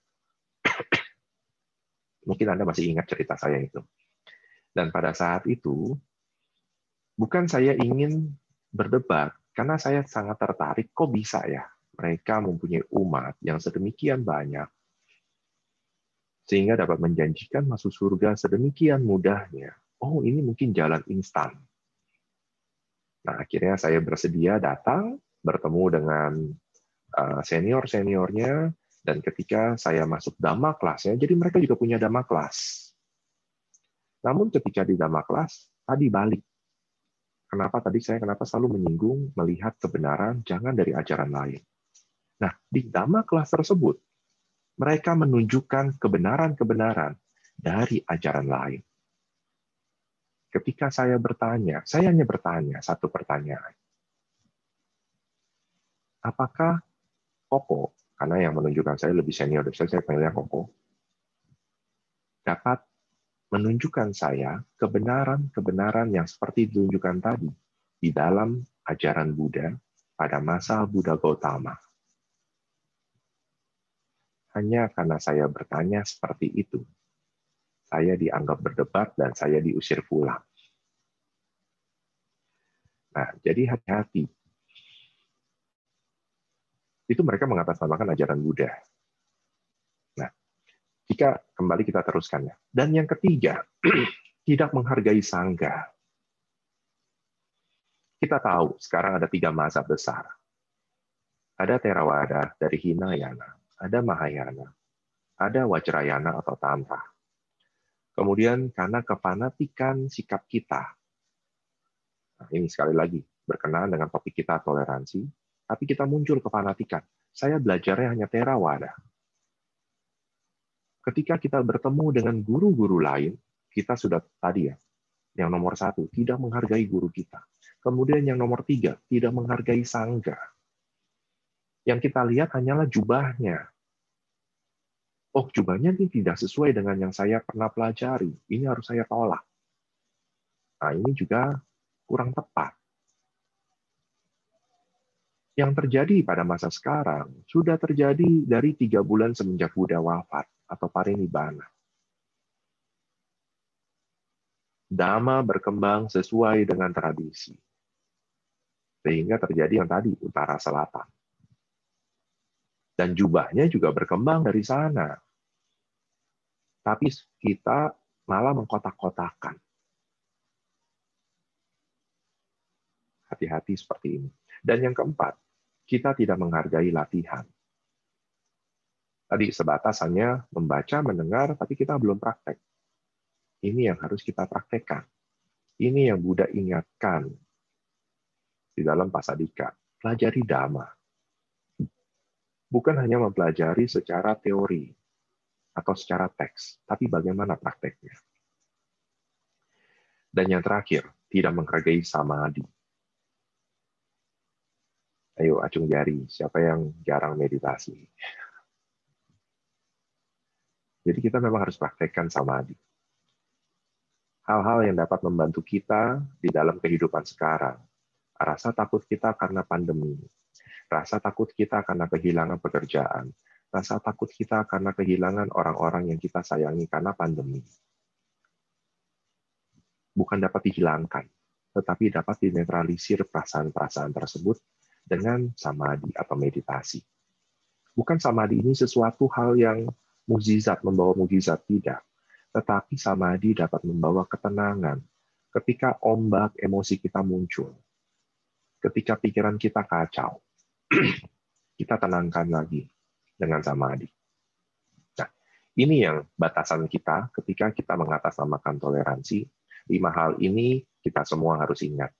Mungkin Anda masih ingat cerita saya itu. Dan pada saat itu, bukan saya ingin berdebat, karena saya sangat tertarik, kok bisa ya mereka mempunyai umat yang sedemikian banyak, sehingga dapat menjanjikan masuk surga sedemikian mudahnya. Oh, ini mungkin jalan instan. Nah, akhirnya saya bersedia datang, bertemu dengan senior-seniornya, dan ketika saya masuk Dhamma kelasnya, jadi mereka juga punya Dhamma kelas. Namun ketika di Dhamma kelas, tadi balik. Kenapa selalu menyinggung, melihat kebenaran, jangan dari ajaran lain. Nah, di Dhamma kelas tersebut, mereka menunjukkan kebenaran-kebenaran dari ajaran lain. Ketika saya bertanya, saya hanya bertanya satu pertanyaan. Apakah Koko, karena yang menunjukkan saya lebih senior, saya panggilnya Koko, dapat menunjukkan saya kebenaran-kebenaran yang seperti ditunjukkan tadi di dalam ajaran Buddha pada masa Buddha Gautama? Hanya karena saya bertanya seperti itu, saya dianggap berdebat dan saya diusir pulang. Nah, jadi hati-hati. Itu mereka mengatasnamakan ajaran Buddha. Nah, jika kembali kita teruskannya. Dan yang ketiga, tidak menghargai sangga. Kita tahu sekarang ada 3 mazhab besar. Ada Theravada dari Hinayana, ada Mahayana, ada Vajrayana atau Tantra. Kemudian karena kefanatikan sikap kita, nah ini sekali lagi berkenaan dengan topik kita toleransi, tapi kita muncul kefanatikan. Saya belajarnya hanya Theravada. Ketika kita bertemu dengan guru-guru lain, kita sudah tadi ya, yang nomor 1, tidak menghargai guru kita. Kemudian yang nomor 3, tidak menghargai sangga. Yang kita lihat hanyalah jubahnya. Oh, jubahnya ini tidak sesuai dengan yang saya pernah pelajari. Ini harus saya tolak. Nah, ini juga kurang tepat. Yang terjadi pada masa sekarang sudah terjadi dari 3 bulan semenjak Buddha wafat atau Parinibbana. Dhamma berkembang sesuai dengan tradisi. Sehingga terjadi yang tadi, utara-selatan. Dan jubahnya juga berkembang dari sana. Tapi kita malah mengkotak-kotakan. Hati-hati seperti ini. Dan yang keempat, kita tidak menghargai latihan. Tadi sebatas hanya membaca, mendengar, tapi kita belum praktek. Ini yang harus kita praktekkan. Ini yang Buddha ingatkan di dalam Pasadika. Pelajari Dhamma. Bukan hanya mempelajari secara teori atau secara teks, tapi bagaimana prakteknya. Dan yang terakhir, tidak menghargai samadhi. Ayo acung jari, siapa yang jarang meditasi? Jadi kita memang harus praktekkan samadhi. Hal-hal yang dapat membantu kita di dalam kehidupan sekarang. Rasa takut kita karena pandemi. Rasa takut kita karena kehilangan pekerjaan. Rasa takut kita karena kehilangan orang-orang yang kita sayangi karena pandemi. Bukan dapat dihilangkan, tetapi dapat dinetralisir perasaan-perasaan tersebut dengan samadhi atau meditasi. Bukan samadhi ini sesuatu hal yang mukjizat, membawa mukjizat, tidak. Tetapi samadhi dapat membawa ketenangan ketika ombak emosi kita muncul. Ketika pikiran kita kacau, kita tenangkan lagi dengan samadhi. Nah, ini yang batasan kita ketika kita mengatasnamakan toleransi. 5 hal ini kita semua harus ingat.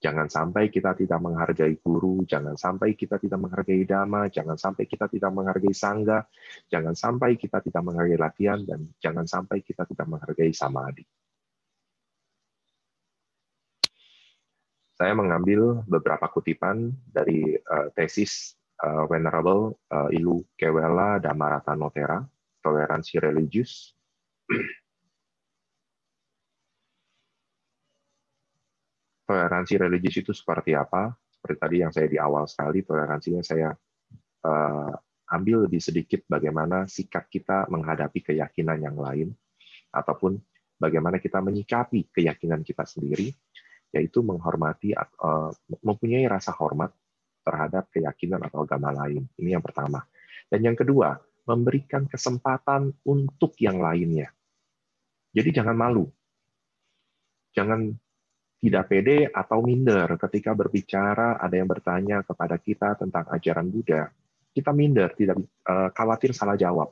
Jangan sampai kita tidak menghargai guru, jangan sampai kita tidak menghargai dhamma, jangan sampai kita tidak menghargai sangga, jangan sampai kita tidak menghargai latihan, dan jangan sampai kita tidak menghargai samadhi. Saya mengambil beberapa kutipan dari tesis Venerable Iluk Welle Dhammarathana Thero, Toleransi Religius. Toleransi religius itu seperti apa? Seperti tadi yang saya di awal sekali, toleransinya saya ambil lebih sedikit bagaimana sikap kita menghadapi keyakinan yang lain, ataupun bagaimana kita menyikapi keyakinan kita sendiri, yaitu menghormati, mempunyai rasa hormat terhadap keyakinan atau agama lain. Ini yang pertama. Dan yang kedua, memberikan kesempatan untuk yang lainnya. Jadi jangan malu. Jangan tidak pede atau minder ketika berbicara, ada yang bertanya kepada kita tentang ajaran Buddha. Kita minder, tidak khawatir salah jawab,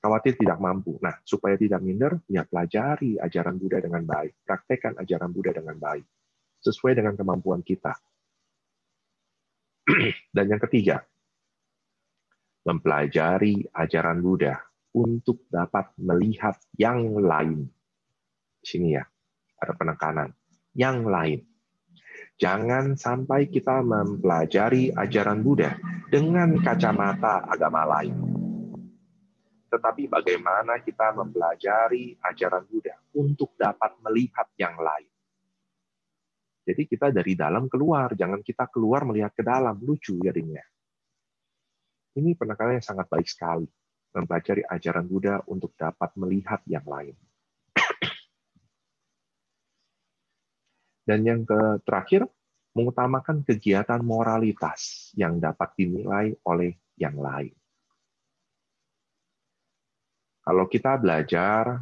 khawatir tidak mampu. Nah, supaya tidak minder, ya pelajari ajaran Buddha dengan baik, praktekkan ajaran Buddha dengan baik, sesuai dengan kemampuan kita. Dan yang ketiga, mempelajari ajaran Buddha untuk dapat melihat yang lain. Di sini ya, ada penekanan. Yang lain. Jangan sampai kita mempelajari ajaran Buddha dengan kacamata agama lain. Tetapi bagaimana kita mempelajari ajaran Buddha untuk dapat melihat yang lain. Jadi kita dari dalam keluar, jangan kita keluar melihat ke dalam. Lucu jadinya. Ini penekanan yang sangat baik sekali. Mempelajari ajaran Buddha untuk dapat melihat yang lain. Dan yang terakhir, mengutamakan kegiatan moralitas yang dapat dinilai oleh yang lain. Kalau kita belajar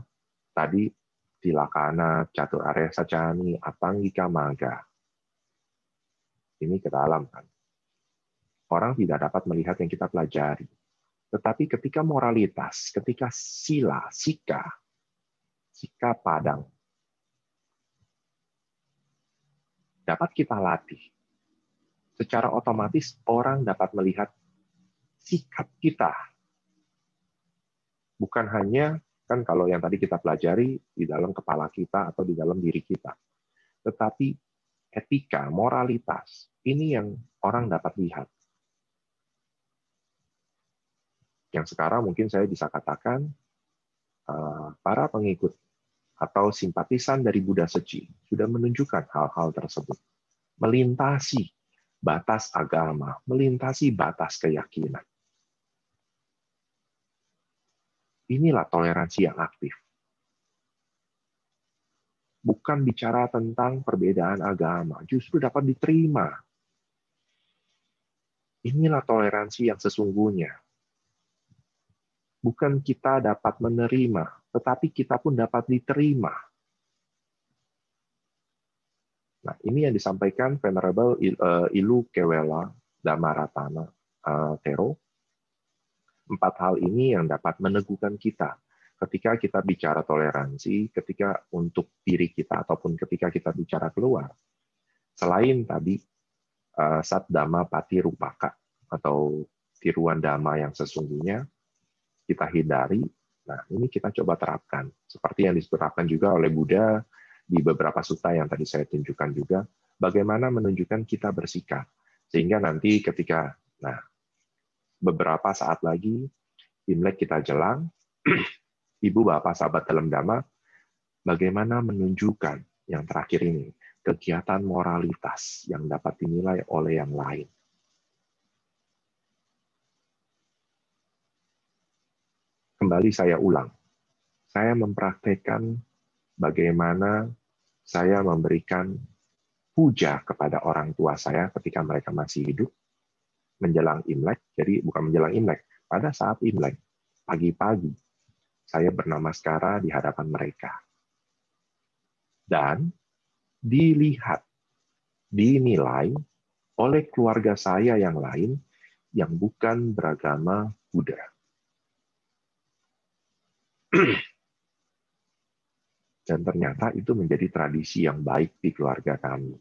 tadi Tilakana, Catur Arya Sacani, Atangika Maga. Ini ke dalam kan. Orang tidak dapat melihat yang kita pelajari. Tetapi ketika moralitas, ketika sila, sika padang dapat kita latih. Secara otomatis orang dapat melihat sikap kita. Bukan hanya, kan kalau yang tadi kita pelajari, di dalam kepala kita atau di dalam diri kita. Tetapi etika, moralitas, ini yang orang dapat lihat. Yang sekarang mungkin saya bisa katakan, para pengikut atau simpatisan dari Buddha Seci sudah menunjukkan hal-hal tersebut. Melintasi batas agama, melintasi batas keyakinan. Inilah toleransi yang aktif. Bukan bicara tentang perbedaan agama, justru dapat diterima. Inilah toleransi yang sesungguhnya. Bukan kita dapat menerima, tetapi kita pun dapat diterima. Nah, ini yang disampaikan Venerable Iluk Welle Dhammarathana Thero. Empat hal ini yang dapat meneguhkan kita ketika kita bicara toleransi, ketika untuk diri kita, ataupun ketika kita bicara keluar. Selain tadi Saddhamma Paṭirūpaka atau tiruan Dhamma yang sesungguhnya, kita hindari. Nah, ini kita coba terapkan. Seperti yang diterapkan juga oleh Buddha di beberapa sutta yang tadi saya tunjukkan juga, bagaimana menunjukkan kita bersikap. Sehingga nanti ketika, nah, beberapa saat lagi, Imlek kita jelang, Ibu, Bapak, sahabat dalam Dhamma, bagaimana menunjukkan yang terakhir ini, kegiatan moralitas yang dapat dinilai oleh yang lain. Kembali saya ulang, saya mempraktekkan bagaimana saya memberikan puja kepada orang tua saya ketika mereka masih hidup, menjelang Imlek, jadi bukan menjelang Imlek, pada saat Imlek, pagi-pagi, saya bernamaskara di hadapan mereka. Dan dilihat, dinilai oleh keluarga saya yang lain yang bukan beragama Buddha. Dan ternyata itu menjadi tradisi yang baik di keluarga kami.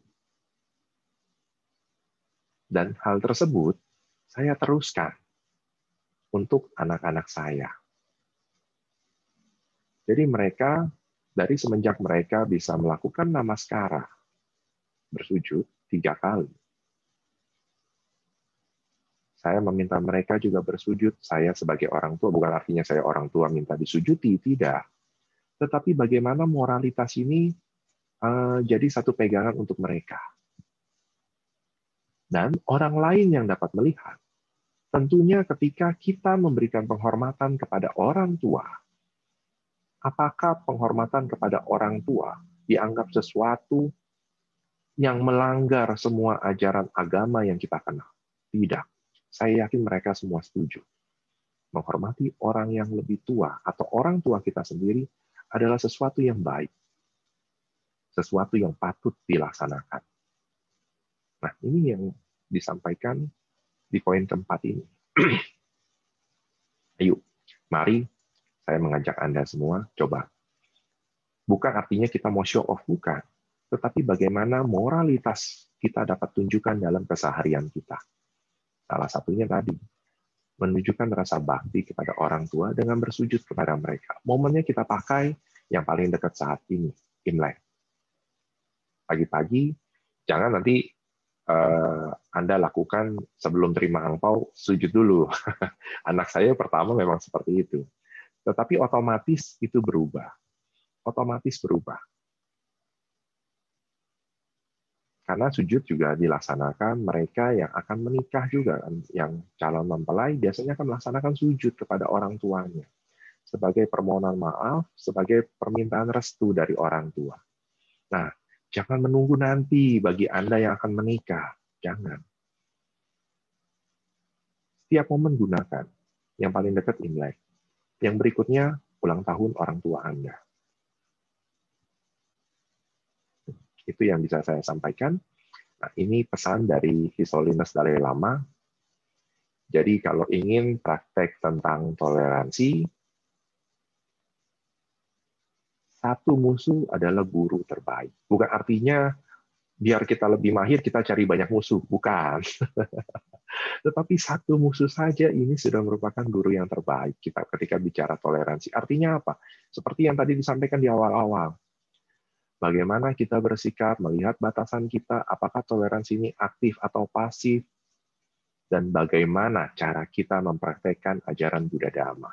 Dan hal tersebut saya teruskan untuk anak-anak saya. Jadi mereka, dari semenjak mereka bisa melakukan namaskara, bersujud 3 kali. Saya meminta mereka juga bersujud, saya sebagai orang tua, bukan artinya saya orang tua minta disujuti, tidak. Tetapi bagaimana moralitas ini jadi satu pegangan untuk mereka. Dan orang lain yang dapat melihat, tentunya ketika kita memberikan penghormatan kepada orang tua, apakah penghormatan kepada orang tua dianggap sesuatu yang melanggar semua ajaran agama yang kita kenal? Tidak. Saya yakin mereka semua setuju. Menghormati orang yang lebih tua atau orang tua kita sendiri adalah sesuatu yang baik. Sesuatu yang patut dilaksanakan. Nah, ini yang disampaikan di poin keempat ini. Ayo, mari. Saya mengajak Anda semua, coba. Bukan artinya kita mau show off, bukan. Tetapi bagaimana moralitas kita dapat tunjukkan dalam keseharian kita. Salah satunya tadi, menunjukkan rasa bakti kepada orang tua dengan bersujud kepada mereka. Momennya kita pakai yang paling dekat saat ini, Imlek. Pagi-pagi, jangan nanti Anda lakukan sebelum terima angpau, sujud dulu. Anak saya pertama memang seperti itu. Tetapi otomatis itu berubah. Otomatis berubah. Karena sujud juga dilaksanakan mereka yang akan menikah juga. Yang calon mempelai biasanya akan melaksanakan sujud kepada orang tuanya. Sebagai permohonan maaf, sebagai permintaan restu dari orang tua. Nah, jangan menunggu nanti bagi Anda yang akan menikah. Jangan. Setiap momen gunakan. Yang paling dekat Imlek. Yang berikutnya, ulang tahun orang tua Anda. Itu yang bisa saya sampaikan. Nah, ini pesan dari His Holiness Dalai Lama. Jadi kalau ingin praktek tentang toleransi, satu musuh adalah guru terbaik. Bukan artinya biar kita lebih mahir, kita cari banyak musuh. Bukan. Tetapi satu musuh saja ini sudah merupakan guru yang terbaik kita ketika bicara toleransi. Artinya apa? Seperti yang tadi disampaikan di awal-awal. Bagaimana kita bersikap, melihat batasan kita, apakah toleransi ini aktif atau pasif, dan bagaimana cara kita mempraktekkan ajaran Buddha Dhamma.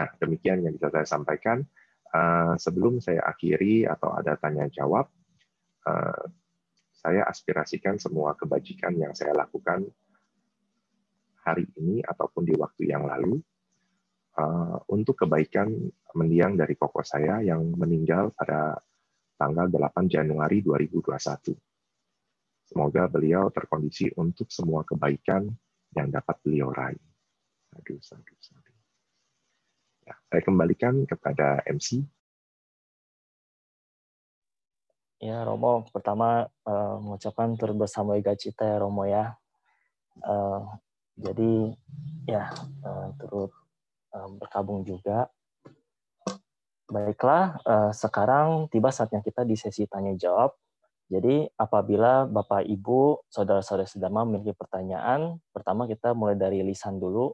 Nah, demikian yang bisa saya sampaikan. Sebelum saya akhiri atau ada tanya-jawab, saya aspirasikan semua kebajikan yang saya lakukan hari ini ataupun di waktu yang lalu untuk kebaikan mendiang dari koko saya yang meninggal pada tanggal 8 Januari 2021. Semoga beliau terkondisi untuk semua kebaikan yang dapat beliau raih. Aduh. Ya, saya kembalikan kepada MC. Ya, Romo, pertama mengucapkan turut bersamawigacita ya, Romo ya. Jadi ya turut berkabung juga. Baiklah, sekarang tiba saatnya kita di sesi tanya jawab. Jadi apabila Bapak Ibu, saudara-saudara sedama memiliki pertanyaan, pertama kita mulai dari lisan dulu.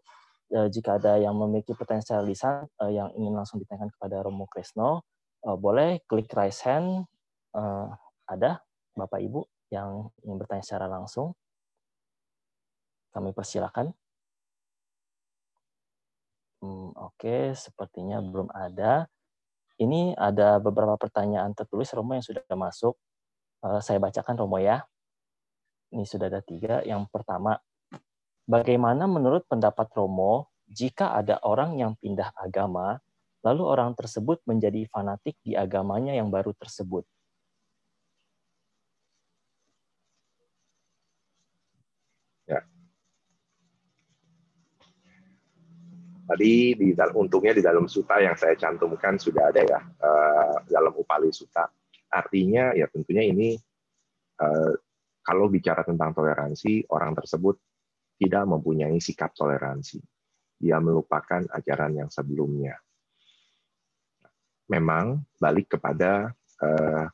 Jika ada yang memiliki pertanyaan secara lisan yang ingin langsung ditanyakan kepada Romo Kresno, boleh klik raise hand. Ada Bapak Ibu yang ingin bertanya secara langsung? Kami persilakan. Oke, sepertinya belum ada. Ini ada beberapa pertanyaan tertulis Romo yang sudah masuk. Saya bacakan Romo ya. Ini sudah ada 3. Yang pertama, bagaimana menurut pendapat Romo jika ada orang yang pindah agama, lalu orang tersebut menjadi fanatik di agamanya yang baru tersebut? Ya. Tadi untungnya di dalam sutta yang saya cantumkan sudah ada ya, dalam Upali Sutta. Artinya ya tentunya ini kalau bicara tentang toleransi, orang tersebut tidak mempunyai sikap toleransi. Dia melupakan ajaran yang sebelumnya. Memang balik kepada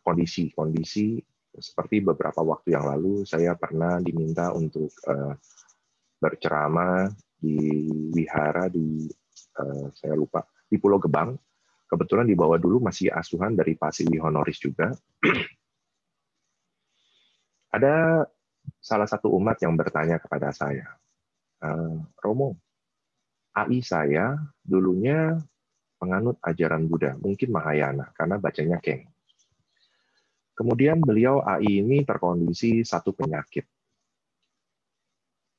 kondisi-kondisi seperti beberapa waktu yang lalu saya pernah diminta untuk berceramah di wihara di saya lupa di Pulau Gebang. Kebetulan di bawah dulu masih asuhan dari Pak Siwi Honoris juga. Ada salah satu umat yang bertanya kepada saya, Romo, AI saya dulunya penganut ajaran Buddha, mungkin Mahayana, karena bacanya Keng. Kemudian beliau AI ini terkondisi satu penyakit.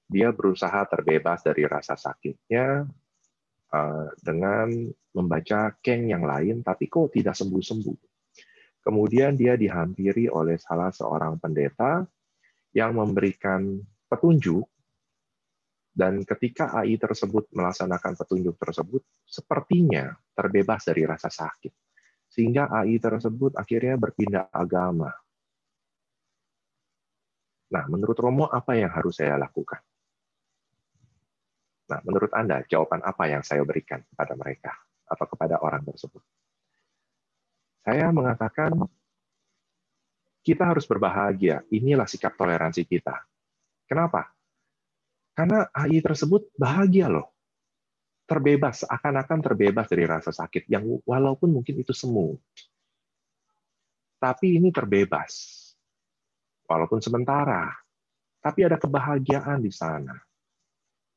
Dia berusaha terbebas dari rasa sakitnya dengan membaca Keng yang lain, tapi kok tidak sembuh-sembuh. Kemudian dia dihampiri oleh salah seorang pendeta yang memberikan petunjuk, dan ketika AI tersebut melaksanakan petunjuk tersebut, sepertinya terbebas dari rasa sakit. Sehingga AI tersebut akhirnya berpindah agama. Nah, menurut Romo, apa yang harus saya lakukan? Nah, menurut Anda, jawaban apa yang saya berikan kepada mereka atau kepada orang tersebut? Saya mengatakan, kita harus berbahagia. Inilah sikap toleransi kita. Kenapa? Karena AI tersebut bahagia loh. Terbebas, akan-akan terbebas dari rasa sakit, yang walaupun mungkin itu semu. Tapi ini terbebas. Walaupun sementara. Tapi ada kebahagiaan di sana.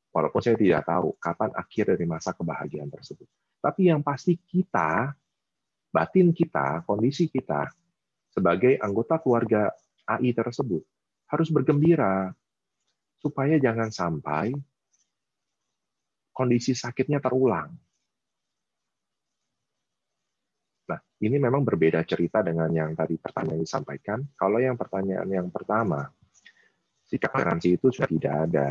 Walaupun saya tidak tahu kapan akhir dari masa kebahagiaan tersebut. Tapi yang pasti kita, batin kita, kondisi kita, sebagai anggota keluarga AI tersebut, harus bergembira. Supaya jangan sampai kondisi sakitnya terulang. Nah, ini memang berbeda cerita dengan yang tadi pertanyaan disampaikan. Kalau yang pertanyaan yang pertama, sikap toleransi itu sudah tidak ada.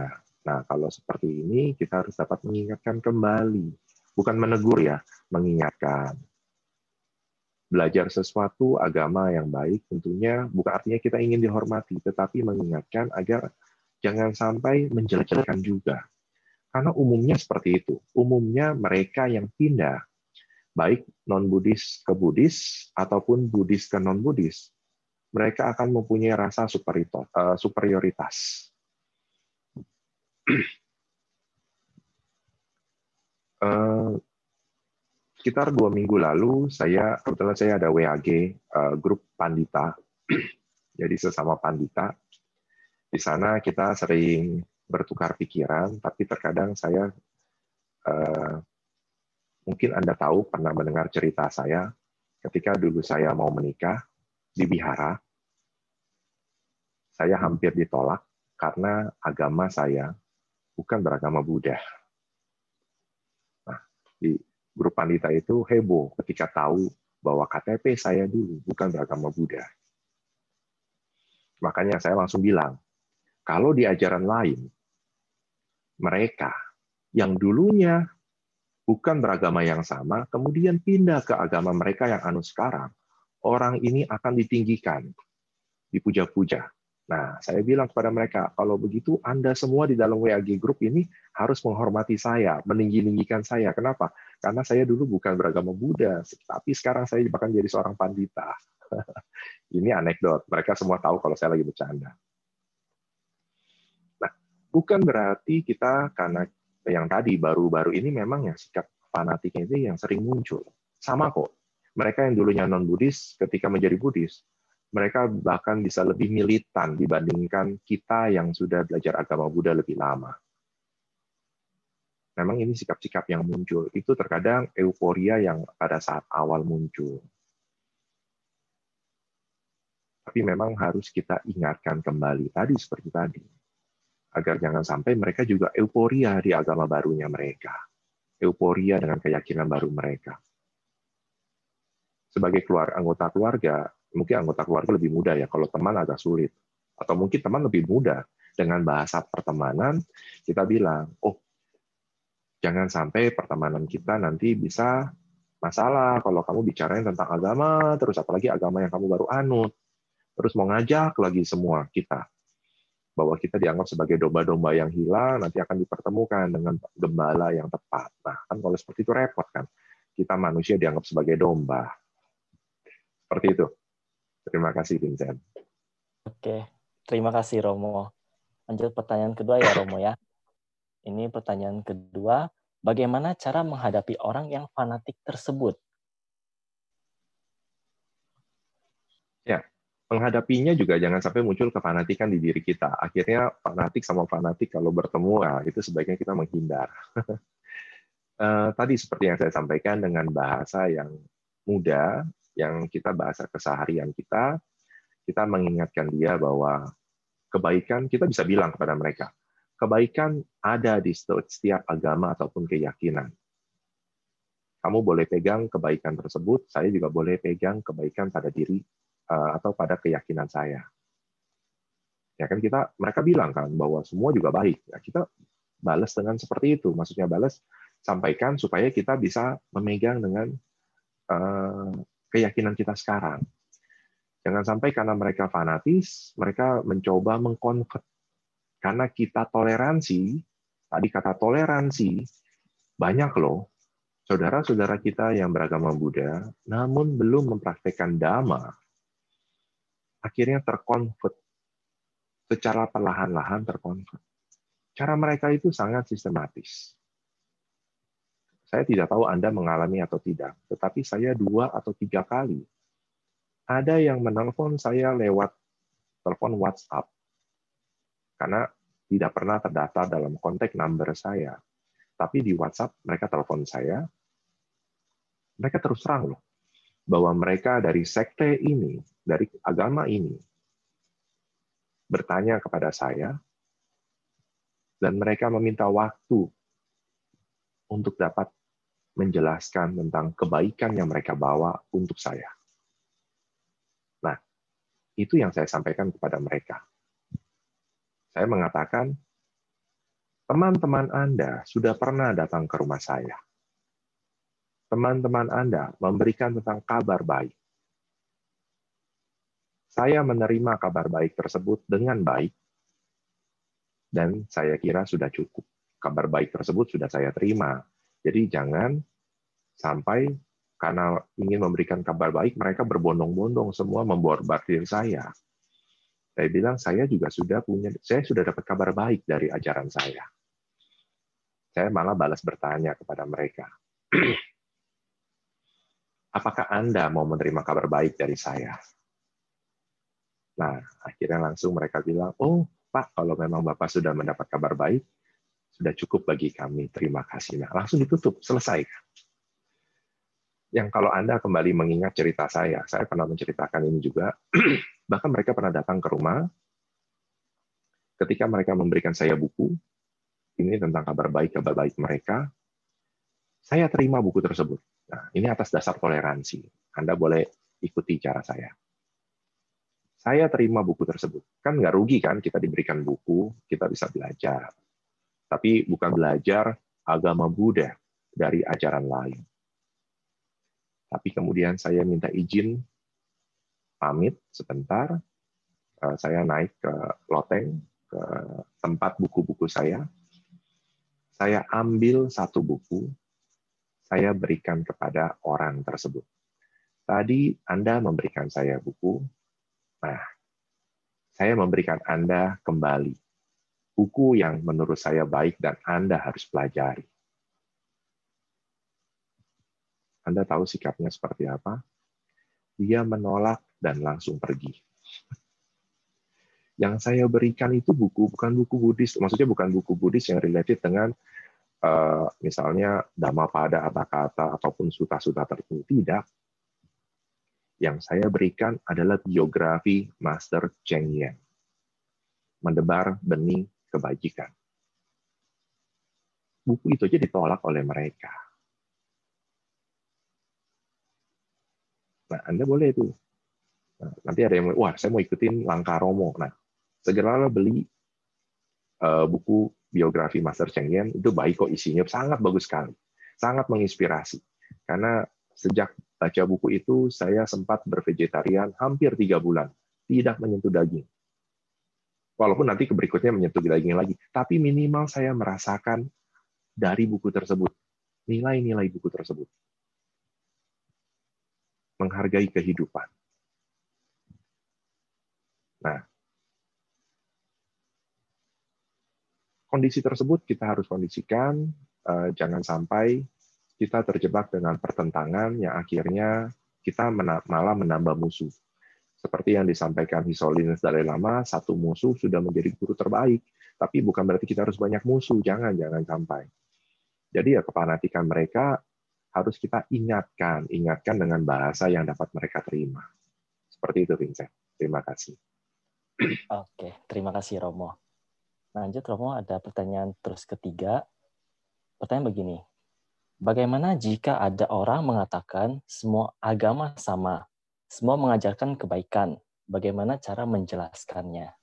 Nah, kalau seperti ini, kita harus dapat mengingatkan kembali. Bukan menegur ya, mengingatkan. Belajar sesuatu agama yang baik tentunya bukan artinya kita ingin dihormati, tetapi mengingatkan agar jangan sampai menjelek-jelekkan juga. Karena umumnya seperti itu. Umumnya mereka yang pindah, baik non-Buddhis ke Buddhis ataupun Buddhis ke non-Buddhis, mereka akan mempunyai rasa superioritas. Sekitar 2 minggu lalu, kebetulan saya ada WAG, grup Pandita, jadi sesama Pandita. Di sana kita sering bertukar pikiran, tapi terkadang saya, mungkin Anda tahu, pernah mendengar cerita saya, ketika dulu saya mau menikah di wihara, saya hampir ditolak karena agama saya bukan beragama Buddha. Nah, di grup Pandita itu heboh ketika tahu bahwa KTP saya dulu bukan beragama Buddha. Makanya saya langsung bilang, kalau di ajaran lain, mereka yang dulunya bukan beragama yang sama, kemudian pindah ke agama mereka yang anu sekarang, orang ini akan ditinggikan, dipuja-puja. Nah, saya bilang kepada mereka, kalau begitu Anda semua di dalam WAG Group ini harus menghormati saya, meninggi-ninggikan saya. Kenapa? Karena saya dulu bukan beragama Buddha, tapi sekarang saya bahkan jadi seorang pandita. Ini anekdot, mereka semua tahu kalau saya lagi bercanda. Nah, bukan berarti kita, karena yang tadi baru-baru ini memang ya sikap fanatiknya itu yang sering muncul. Sama kok, mereka yang dulunya non-Buddhis ketika menjadi Buddhis, mereka bahkan bisa lebih militan dibandingkan kita yang sudah belajar agama Buddha lebih lama. Memang ini sikap-sikap yang muncul. Itu terkadang euforia yang pada saat awal muncul. Tapi memang harus kita ingatkan kembali tadi seperti tadi. Agar jangan sampai mereka juga euforia di agama barunya mereka. Euforia dengan keyakinan baru mereka. Sebagai anggota keluarga, mungkin anggota keluarga lebih muda ya, kalau teman agak sulit. Atau mungkin teman lebih muda. Dengan bahasa pertemanan, kita bilang, oh, jangan sampai pertemanan kita nanti bisa masalah kalau kamu bicarain tentang agama, terus apalagi agama yang kamu baru anut. Terus mau ngajak lagi semua kita. Bahwa kita dianggap sebagai domba-domba yang hilang, nanti akan dipertemukan dengan gembala yang tepat. Nah, kan kalau seperti itu repot kan. Kita manusia dianggap sebagai domba. Seperti itu. Terima kasih, Vincent. Oke, terima kasih, Romo. Lanjut pertanyaan kedua ya, Romo ya. Ini pertanyaan kedua, bagaimana cara menghadapi orang yang fanatik tersebut? Ya, menghadapinya juga jangan sampai muncul kefanatikan di diri kita. Akhirnya fanatik sama fanatik kalau bertemu, nah, itu sebaiknya kita menghindar. Tadi seperti yang saya sampaikan dengan bahasa yang mudah, yang kita bahasa keseharian kita, kita mengingatkan dia bahwa kebaikan, kita bisa bilang kepada mereka, kebaikan ada di setiap agama ataupun keyakinan. Kamu boleh pegang kebaikan tersebut, saya juga boleh pegang kebaikan pada diri atau pada keyakinan saya. Ya kan kita, mereka bilang kan bahwa semua juga baik. Ya, kita balas dengan seperti itu, maksudnya balas sampaikan supaya kita bisa memegang dengan keyakinan kita sekarang. Jangan sampai karena mereka fanatis, mereka mencoba mengkonvert. Karena kita toleransi, tadi kata toleransi, banyak loh saudara-saudara kita yang beragama Buddha, namun belum mempraktekkan Dhamma, akhirnya terkonvert. Secara perlahan-lahan terkonvert. Cara mereka itu sangat sistematis. Saya tidak tahu Anda mengalami atau tidak, tetapi saya 2 atau 3 kali ada yang menelpon saya lewat telepon WhatsApp karena tidak pernah terdaftar dalam kontak number saya, tapi di WhatsApp mereka telepon saya, mereka terus terang loh bahwa mereka dari sekte ini, dari agama ini bertanya kepada saya dan mereka meminta waktu untuk dapat menjelaskan tentang kebaikan yang mereka bawa untuk saya. Nah, itu yang saya sampaikan kepada mereka. Saya mengatakan, teman-teman Anda sudah pernah datang ke rumah saya. Teman-teman Anda memberikan tentang kabar baik. Saya menerima kabar baik tersebut dengan baik, dan saya kira sudah cukup. Kabar baik tersebut sudah saya terima. Jadi jangan sampai karena ingin memberikan kabar baik, mereka berbondong-bondong semua memborbardir saya. Saya bilang, saya sudah dapat kabar baik dari ajaran saya. Saya malah balas bertanya kepada mereka, apakah Anda mau menerima kabar baik dari saya? Nah, akhirnya langsung mereka bilang, oh Pak, kalau memang Bapak sudah mendapat kabar baik, sudah cukup bagi kami, terima kasih. Nah, langsung ditutup, selesai. Yang kalau Anda kembali mengingat cerita saya pernah menceritakan ini juga, bahkan mereka pernah datang ke rumah, ketika mereka memberikan saya buku, ini tentang kabar baik mereka, saya terima buku tersebut. Nah, ini atas dasar toleransi. Anda boleh ikuti cara saya. Saya terima buku tersebut. Kan nggak rugi kan, kita diberikan buku, kita bisa belajar. Tapi bukan belajar agama Buddha dari ajaran lain. Tapi kemudian saya minta izin pamit sebentar, saya naik ke loteng, ke tempat buku-buku saya ambil satu buku, saya berikan kepada orang tersebut. Tadi Anda memberikan saya buku, nah, saya memberikan Anda kembali buku yang menurut saya baik dan Anda harus pelajari. Anda tahu sikapnya seperti apa? Dia menolak dan langsung pergi. Yang saya berikan itu buku, bukan buku Buddhis, maksudnya bukan buku Buddhis yang related dengan misalnya Dhammapada, Atthakatha, ataupun suta-suta tertentu, tidak. Yang saya berikan adalah biografi Master Cheng Yen, Mendebar Benih Kebajikan. Buku itu aja ditolak oleh mereka. Nah, Anda boleh itu. Nah, nanti ada yang, wah, saya mau ikutin langkah Romo. Nah, segeralah beli buku biografi Master Cheng Yen, itu baik kok isinya, sangat bagus sekali, sangat menginspirasi. Karena sejak baca buku itu, saya sempat bervegetarian hampir 3 bulan, tidak menyentuh daging. Walaupun nanti berikutnya menyentuh daging lagi, tapi minimal saya merasakan dari buku tersebut, nilai-nilai buku tersebut. Menghargai kehidupan. Nah, kondisi tersebut kita harus kondisikan, jangan sampai kita terjebak dengan pertentangan yang akhirnya kita malah menambah musuh. Seperti yang disampaikan His Holiness Dalai Lama, satu musuh sudah menjadi guru terbaik, tapi bukan berarti kita harus banyak musuh, jangan sampai. Jadi ya kefanatikan mereka harus kita ingatkan dengan bahasa yang dapat mereka terima. Seperti itu, Vincent. Terima kasih. Oke, terima kasih Romo. Lanjut Romo, ada pertanyaan terus ketiga. Pertanyaan begini, bagaimana jika ada orang mengatakan semua agama sama, semua mengajarkan kebaikan, bagaimana cara menjelaskannya?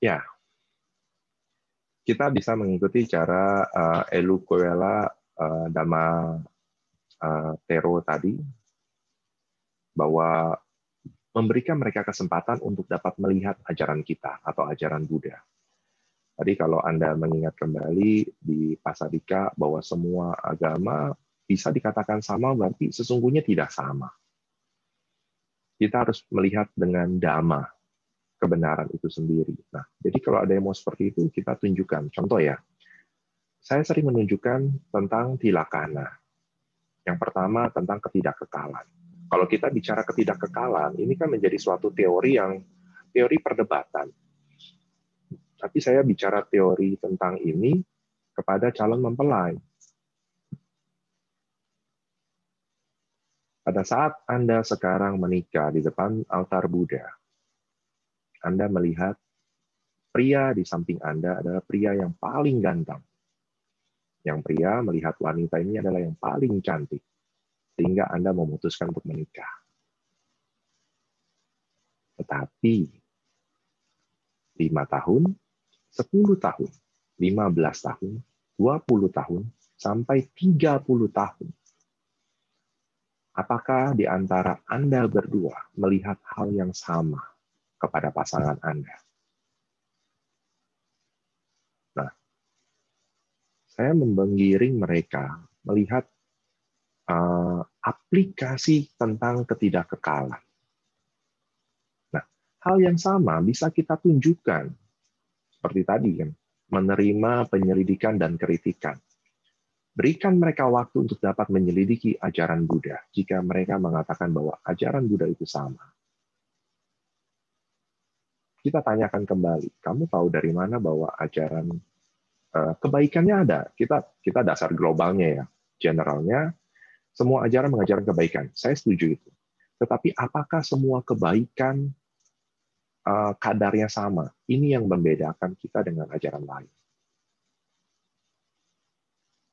Ya, kita bisa mengikuti cara Iluk Welle Dhammarathana Thero tadi, bahwa memberikan mereka kesempatan untuk dapat melihat ajaran kita atau ajaran Buddha. Tadi kalau Anda mengingat kembali di Pasadika bahwa semua agama bisa dikatakan sama, berarti sesungguhnya tidak sama. Kita harus melihat dengan dhamma, kebenaran itu sendiri. Nah, jadi kalau ada yang mau seperti itu, kita tunjukkan. Contoh ya, saya sering menunjukkan tentang tilakana. Yang pertama tentang ketidakkekalan. Kalau kita bicara ketidakkekalan, ini kan menjadi suatu teori yang teori perdebatan. Tapi saya bicara teori tentang ini kepada calon mempelai. Pada saat Anda sekarang menikah di depan altar Buddha, Anda melihat pria di samping Anda adalah pria yang paling ganteng. Yang pria melihat wanita ini adalah yang paling cantik. Sehingga Anda memutuskan untuk menikah. Tetapi, 5 tahun, 10 tahun, 15 tahun, 20 tahun, sampai 30 tahun. Apakah di antara Anda berdua melihat hal yang sama kepada pasangan Anda? Nah, saya menggiring mereka melihat aplikasi tentang ketidakkekalan. Nah, hal yang sama bisa kita tunjukkan seperti tadi kan, menerima penyelidikan dan kritikan. Berikan mereka waktu untuk dapat menyelidiki ajaran Buddha jika mereka mengatakan bahwa ajaran Buddha itu sama. Kita tanyakan kembali, kamu tahu dari mana bahwa ajaran kebaikannya ada? Kita dasar globalnya ya, generalnya. Semua ajaran mengajarkan kebaikan. Saya setuju itu. Tetapi apakah semua kebaikan kadarnya sama? Ini yang membedakan kita dengan ajaran lain.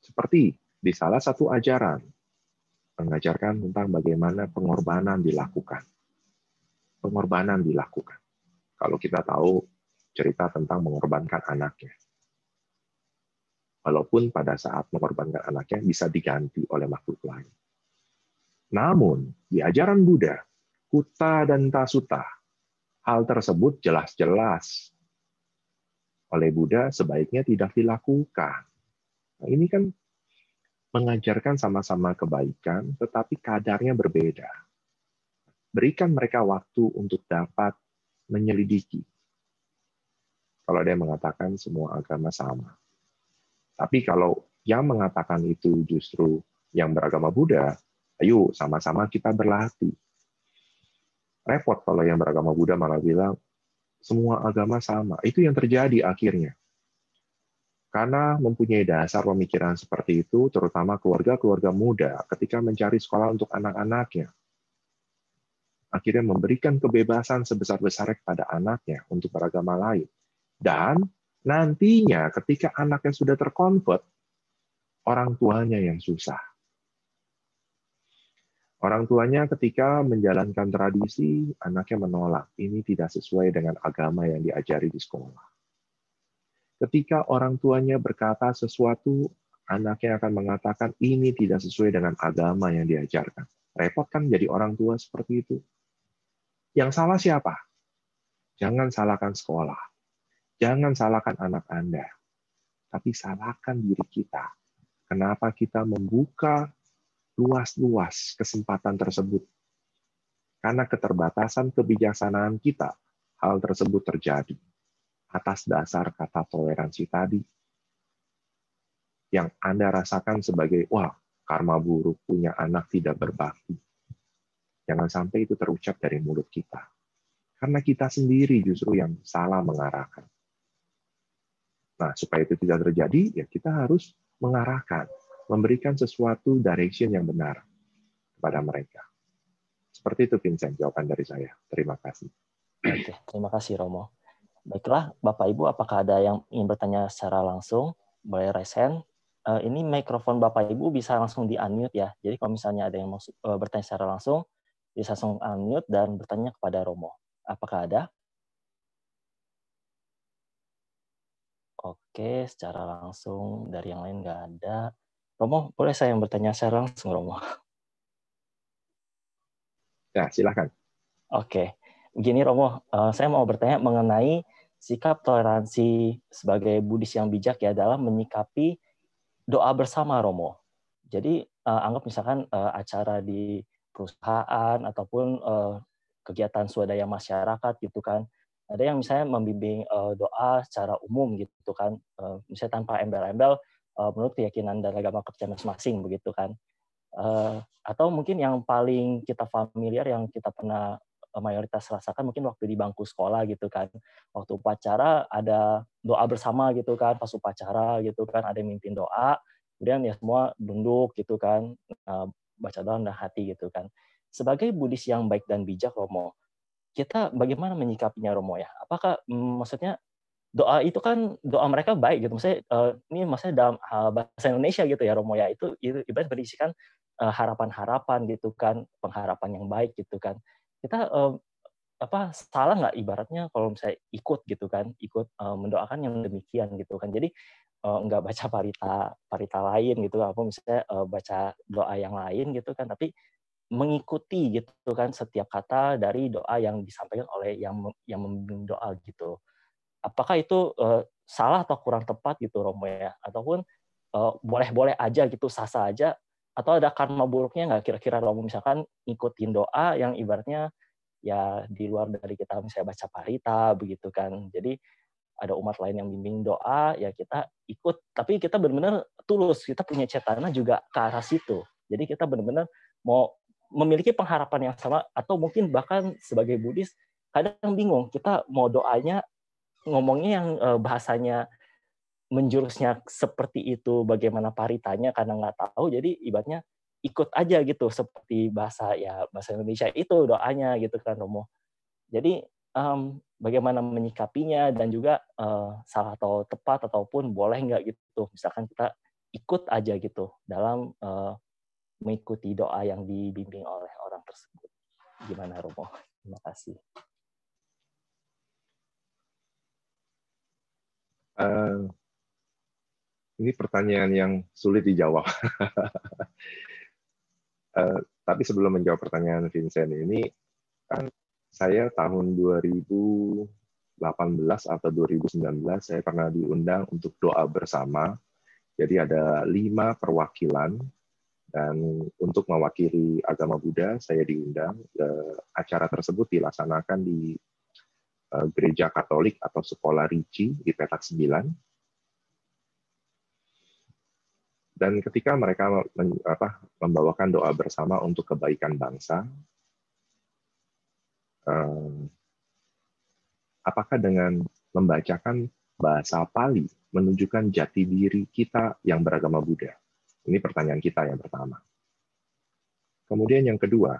Seperti di salah satu ajaran, mengajarkan tentang bagaimana pengorbanan dilakukan. Pengorbanan dilakukan. Kalau kita tahu cerita tentang mengorbankan anaknya. Walaupun pada saat mengorbankan anaknya bisa diganti oleh makhluk lain. Namun, di ajaran Buddha, Kūṭadanta Sutta, hal tersebut jelas-jelas oleh Buddha sebaiknya tidak dilakukan. Nah, ini kan mengajarkan sama-sama kebaikan, tetapi kadarnya berbeda. Berikan mereka waktu untuk dapat menyelidiki. Kalau ada yang mengatakan semua agama sama. Tapi kalau yang mengatakan itu justru yang beragama Buddha, ayo sama-sama kita berlatih. Repot kalau yang beragama Buddha malah bilang, semua agama sama. Itu yang terjadi akhirnya. Karena mempunyai dasar pemikiran seperti itu, terutama keluarga-keluarga muda ketika mencari sekolah untuk anak-anaknya. Akhirnya memberikan kebebasan sebesar-besarnya kepada anaknya untuk beragama lain. Dan nantinya ketika anaknya sudah terkonvert, orang tuanya yang susah. Orang tuanya ketika menjalankan tradisi, anaknya menolak. Ini tidak sesuai dengan agama yang diajari di sekolah. Ketika orang tuanya berkata sesuatu, anaknya akan mengatakan ini tidak sesuai dengan agama yang diajarkan. Repot kan jadi orang tua seperti itu. Yang salah siapa? Jangan salahkan sekolah. Jangan salahkan anak Anda. Tapi salahkan diri kita. Kenapa kita membuka luas-luas kesempatan tersebut? Karena keterbatasan kebijaksanaan kita, hal tersebut terjadi atas dasar kata toleransi tadi. Yang Anda rasakan sebagai, wah, karma buruk punya anak tidak berbakti. Jangan sampai itu terucap dari mulut kita. Karena kita sendiri justru yang salah mengarahkan. Nah, supaya itu tidak terjadi, ya kita harus mengarahkan, memberikan sesuatu direction yang benar kepada mereka. Seperti itu, Vincent, jawaban dari saya. Terima kasih. Oke, terima kasih, Romo. Baiklah, Bapak Ibu, apakah ada yang ingin bertanya secara langsung? Boleh raise hand. Ini mikrofon Bapak Ibu bisa langsung di-unmute ya. Jadi kalau misalnya ada yang mau bertanya secara langsung, bisa langsung unmute dan bertanya kepada Romo. Apakah ada? Oke, secara langsung dari yang lain nggak ada. Romo, boleh saya yang bertanya secara langsung, Romo? Ya, silakan. Oke. Begini, Romo, saya mau bertanya mengenai sikap toleransi sebagai Buddhis yang bijak ya dalam menyikapi doa bersama, Romo. Jadi anggap misalkan acara di perusahaan ataupun kegiatan swadaya masyarakat gitu kan. Ada yang misalnya membimbing doa secara umum gitu kan, misalnya tanpa embel-embel menurut keyakinan dan agama Kristen masing-masing begitu kan. Atau mungkin yang paling kita familiar yang kita pernah mayoritas rasakan mungkin waktu di bangku sekolah gitu kan, waktu upacara ada doa bersama gitu kan, pas upacara gitu kan ada yang mimpin doa, kemudian ya semua duduk gitu kan, baca doa rendah hati gitu kan. Sebagai Buddhis yang baik dan bijak, Romo, kita bagaimana menyikapinya, Romo ya? Apakah maksudnya doa itu kan doa mereka baik gitu, maksudnya ini maksudnya dalam bahasa Indonesia gitu ya, Romo ya, itu ibarat berisikan harapan-harapan gitu kan, pengharapan yang baik gitu kan. Kita apa salah nggak ibaratnya kalau misalnya ikut gitu kan, ikut mendoakan yang demikian gitu kan. Jadi nggak baca parita lain gitu, apa misalnya baca doa yang lain gitu kan, tapi mengikuti gitu kan setiap kata dari doa yang disampaikan oleh yang membimbing doa gitu. Apakah itu salah atau kurang tepat gitu, Romo ya? Ataupun boleh-boleh aja gitu, sah-sah aja? Atau ada karma buruknya nggak kira-kira, Romo, misalkan ngikutin doa yang ibaratnya ya di luar dari kita, misalnya baca parita begitu kan, jadi ada umat lain yang bimbing doa ya kita ikut, tapi kita benar-benar tulus, kita punya cetana juga ke arah situ, jadi kita benar-benar mau memiliki pengharapan yang sama. Atau mungkin bahkan sebagai Buddhis kadang bingung, kita mau doanya ngomongnya yang bahasanya menjurusnya seperti itu, bagaimana paritanya karena nggak tahu, jadi ibaratnya ikut aja gitu seperti bahasa Indonesia itu doanya gitu kan, Romo. Jadi bagaimana menyikapinya dan juga salah atau tepat ataupun boleh nggak gitu, misalkan kita ikut aja gitu dalam mengikuti doa yang dibimbing oleh orang tersebut. Gimana, Romo? Terima kasih. Ini pertanyaan yang sulit dijawab. Tapi sebelum menjawab pertanyaan Vincent ini, kan saya tahun 2018 atau 2019 saya pernah diundang untuk doa bersama. Jadi ada 5 perwakilan, dan untuk mewakili agama Buddha saya diundang. Acara tersebut dilaksanakan di Gereja Katolik atau Sekolah Ricci di Petak 9. Dan ketika mereka membawakan doa bersama untuk kebaikan bangsa, apakah dengan membacakan bahasa Pali menunjukkan jati diri kita yang beragama Buddha? Ini pertanyaan kita yang pertama. Kemudian yang kedua,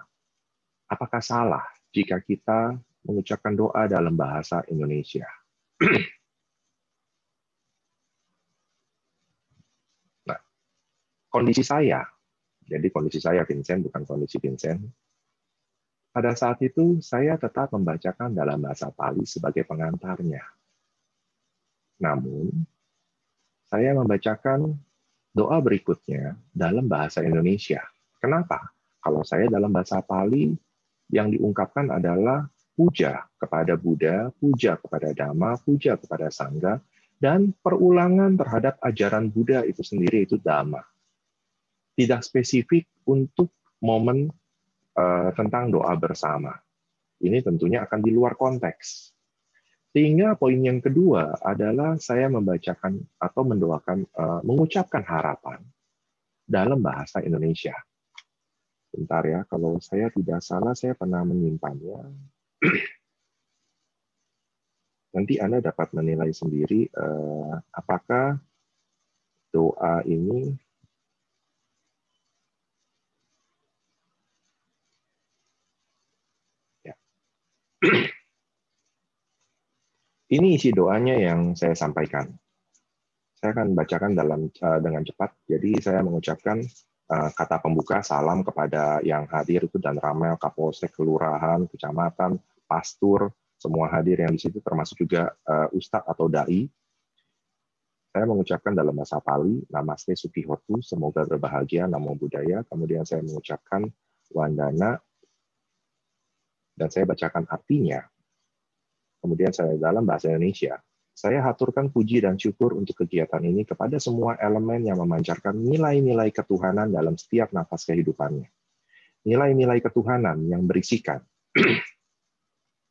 apakah salah jika kita mengucapkan doa dalam bahasa Indonesia? Nah, kondisi saya Vincent, bukan kondisi Vincent. Pada saat itu saya tetap membacakan dalam bahasa Pali sebagai pengantarnya. Namun, saya membacakan doa berikutnya dalam bahasa Indonesia. Kenapa? Kalau saya dalam bahasa Pali, yang diungkapkan adalah puja kepada Buddha, puja kepada Dhamma, puja kepada Sangha, dan perulangan terhadap ajaran Buddha itu sendiri, itu Dhamma. Tidak spesifik untuk momen tentang doa bersama. Ini tentunya akan di luar konteks. Sehingga poin yang kedua adalah saya membacakan atau mengucapkan harapan dalam bahasa Indonesia. Bentar ya, kalau saya tidak salah, saya pernah menyimpannya. Nanti Anda dapat menilai sendiri apakah doa ini ya. Ini isi doanya yang saya sampaikan. Saya akan bacakan dengan cepat. Jadi saya mengucapkan kata pembuka, salam kepada yang hadir itu dan ramai, Kapolsek, kelurahan, kecamatan, pastur, semua hadir yang di situ, termasuk juga ustadz atau dai. Saya mengucapkan dalam bahasa Pali, Namaste Sukihotu, semoga berbahagia, Namo Buddhaya. Kemudian saya mengucapkan Wandana, dan saya bacakan artinya. Kemudian saya dalam bahasa Indonesia, saya haturkan puji dan syukur untuk kegiatan ini kepada semua elemen yang memancarkan nilai-nilai ketuhanan dalam setiap nafas kehidupannya. Nilai-nilai ketuhanan yang berisikan,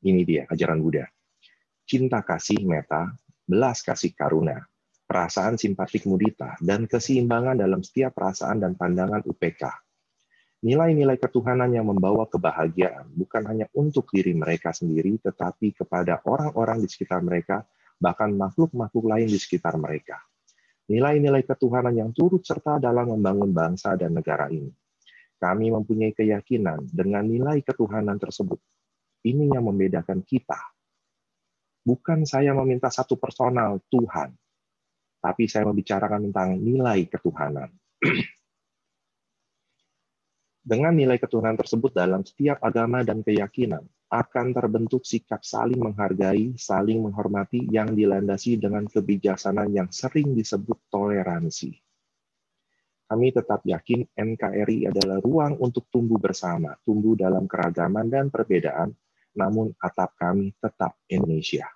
ini dia ajaran Buddha, cinta kasih metta, belas kasih karuna, perasaan simpatik mudita, dan keseimbangan dalam setiap perasaan dan pandangan upekkha. Nilai-nilai ketuhanan yang membawa kebahagiaan, bukan hanya untuk diri mereka sendiri, tetapi kepada orang-orang di sekitar mereka, bahkan makhluk-makhluk lain di sekitar mereka. Nilai-nilai ketuhanan yang turut serta dalam membangun bangsa dan negara ini. Kami mempunyai keyakinan dengan nilai ketuhanan tersebut. Ini yang membedakan kita. Bukan saya meminta satu personal Tuhan, tapi saya membicarakan tentang nilai ketuhanan. Dengan nilai ketuhanan tersebut dalam setiap agama dan keyakinan, akan terbentuk sikap saling menghargai, saling menghormati yang dilandasi dengan kebijaksanaan yang sering disebut toleransi. Kami tetap yakin NKRI adalah ruang untuk tumbuh bersama, tumbuh dalam keragaman dan perbedaan, namun atap kami tetap Indonesia.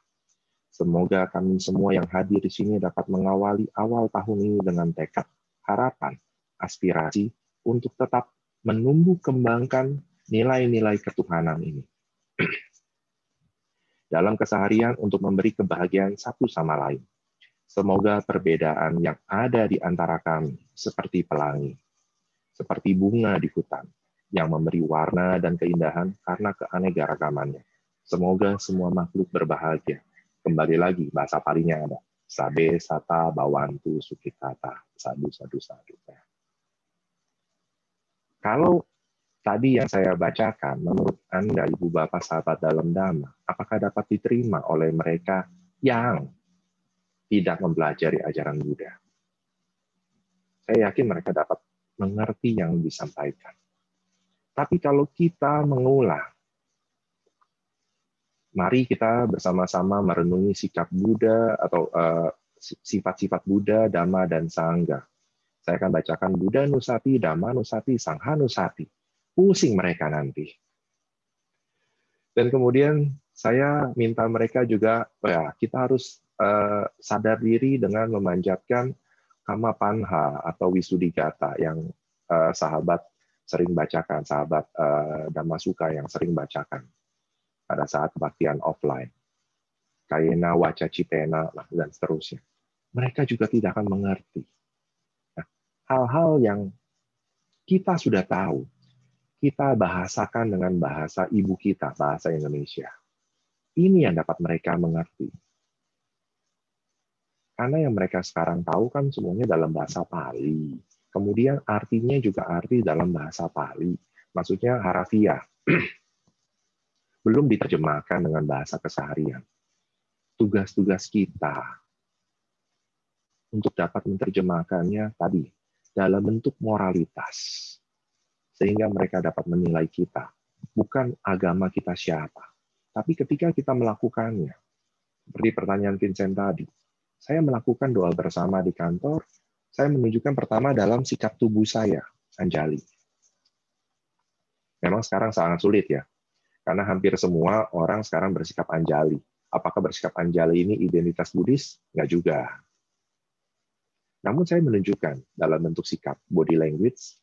Semoga kami semua yang hadir di sini dapat mengawali awal tahun ini dengan tekad, harapan, aspirasi untuk tetap menumbuh kembangkan nilai-nilai ketuhanan ini dalam keseharian untuk memberi kebahagiaan satu sama lain. Semoga perbedaan yang ada di antara kami seperti pelangi, seperti bunga di hutan yang memberi warna dan keindahan karena keanekaragamannya. Semoga semua makhluk berbahagia. Kembali lagi bahasa Palinya ada. Sabe sata bawantu sukikata, sadu sadu sadu. Kalau tadi yang saya bacakan, menurut Anda, Ibu Bapak, sahabat dalam Dhamma, apakah dapat diterima oleh mereka yang tidak mempelajari ajaran Buddha? Saya yakin mereka dapat mengerti yang disampaikan. Tapi kalau kita mengulang, mari kita bersama-sama merenungi sikap Buddha atau sifat-sifat Buddha, Dhamma, dan Sangha. Saya akan bacakan Buddha Nusati, Dhamma Nusati, Sangha Nusati. pusing mereka nanti. Dan kemudian saya minta mereka juga, ya, kita harus sadar diri dengan memanjatkan kama panha atau wisudikata yang sahabat sering bacakan, sahabat Dhamma Sukha yang sering bacakan pada saat kebaktian offline. Kayena waca citena, dan seterusnya. Mereka juga tidak akan mengerti. Nah, hal-hal yang kita sudah tahu, kita bahasakan dengan bahasa ibu kita, bahasa Indonesia. Ini yang dapat mereka mengerti. Karena yang mereka sekarang tahu kan semuanya dalam bahasa Pali. Kemudian artinya juga arti dalam bahasa Pali. Maksudnya harafiah. Belum diterjemahkan dengan bahasa keseharian. Tugas-tugas kita untuk dapat menerjemahkannya tadi dalam bentuk moralitas. Sehingga mereka dapat menilai kita. Bukan agama kita siapa. Tapi ketika kita melakukannya, seperti pertanyaan Vincent tadi, saya melakukan doa bersama di kantor, saya menunjukkan pertama dalam sikap tubuh saya, Anjali. Memang sekarang sangat sulit ya, karena hampir semua orang sekarang bersikap Anjali. Apakah bersikap Anjali ini identitas Buddhis? Nggak juga. Namun saya menunjukkan dalam bentuk sikap, body language.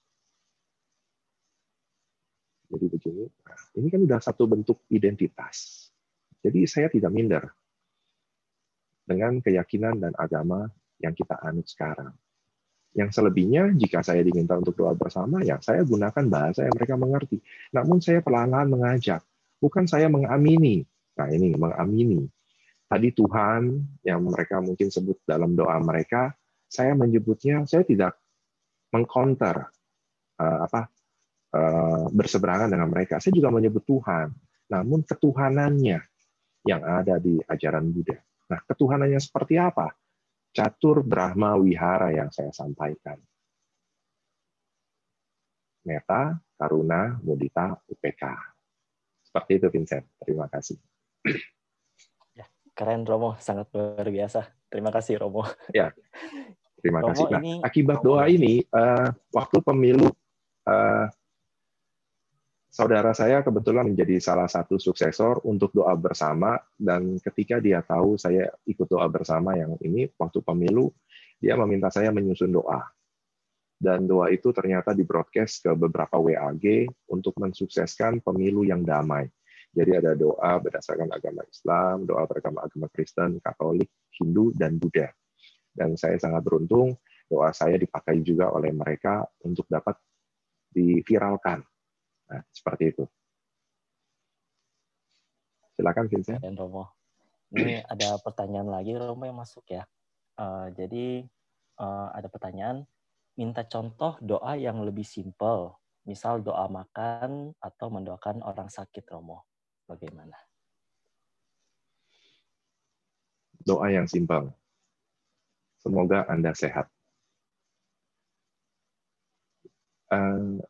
Jadi begini, ini kan udah satu bentuk identitas. Jadi saya tidak minder dengan keyakinan dan agama yang kita anut sekarang. Yang selebihnya, jika saya diminta untuk doa bersama, ya saya gunakan bahasa yang mereka mengerti. Namun saya perlahan-lahan mengajak, bukan saya mengamini. Nah ini, mengamini. Tadi Tuhan yang mereka mungkin sebut dalam doa mereka, saya menyebutnya, saya tidak mengcounter berseberangan dengan mereka. Saya juga menyebut Tuhan, namun ketuhanannya yang ada di ajaran Buddha. Nah, ketuhanannya seperti apa? Catur Brahma Wihara yang saya sampaikan. Metta, Karuna, Mudita, Upekkha. Seperti itu, Vincent. Terima kasih. Ya, keren, Romo. Sangat luar biasa. Terima kasih, Romo. Ya, terima kasih. Nah, akibat doa ini, waktu pemilu saudara saya kebetulan menjadi salah satu suksesor untuk doa bersama, dan ketika dia tahu saya ikut doa bersama yang ini, waktu pemilu, dia meminta saya menyusun doa. Dan doa itu ternyata di-broadcast ke beberapa WAG untuk mensukseskan pemilu yang damai. Jadi ada doa berdasarkan agama Islam, doa berdasarkan agama Kristen, Katolik, Hindu, dan Buddha. Dan saya sangat beruntung, doa saya dipakai juga oleh mereka untuk dapat diviralkan. Nah, seperti itu. Silakan, Vincent. Dan Romo, ini ada pertanyaan lagi, Romo, yang masuk ya. Jadi ada pertanyaan, minta contoh doa yang lebih simpel, misal doa makan atau mendoakan orang sakit, Romo. Bagaimana? Doa yang simpel. Semoga Anda sehat. Pada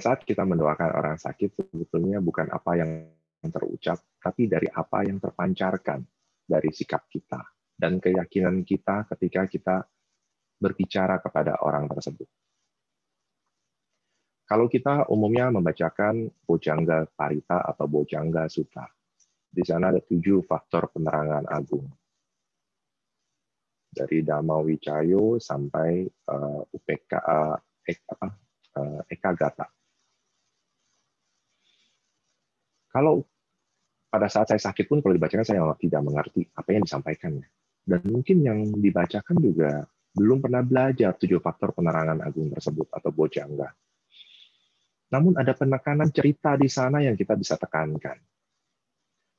saat kita mendoakan orang sakit, sebetulnya bukan apa yang terucap, tapi dari apa yang terpancarkan dari sikap kita dan keyakinan kita ketika kita berbicara kepada orang tersebut. Kalau kita umumnya membacakan Bojjhanga Parita atau Bojjhanga Sutta, di sana ada 7 faktor penerangan agung. Dari Dhamma Wicayo sampai Upekkha, Eka Gata. Kalau pada saat saya sakit pun kalau dibacakan saya tidak mengerti apa yang disampaikannya. Dan mungkin yang dibacakan juga belum pernah belajar 7 faktor penerangan agung tersebut atau Bojjhanga. Namun ada penekanan cerita di sana yang kita bisa tekankan.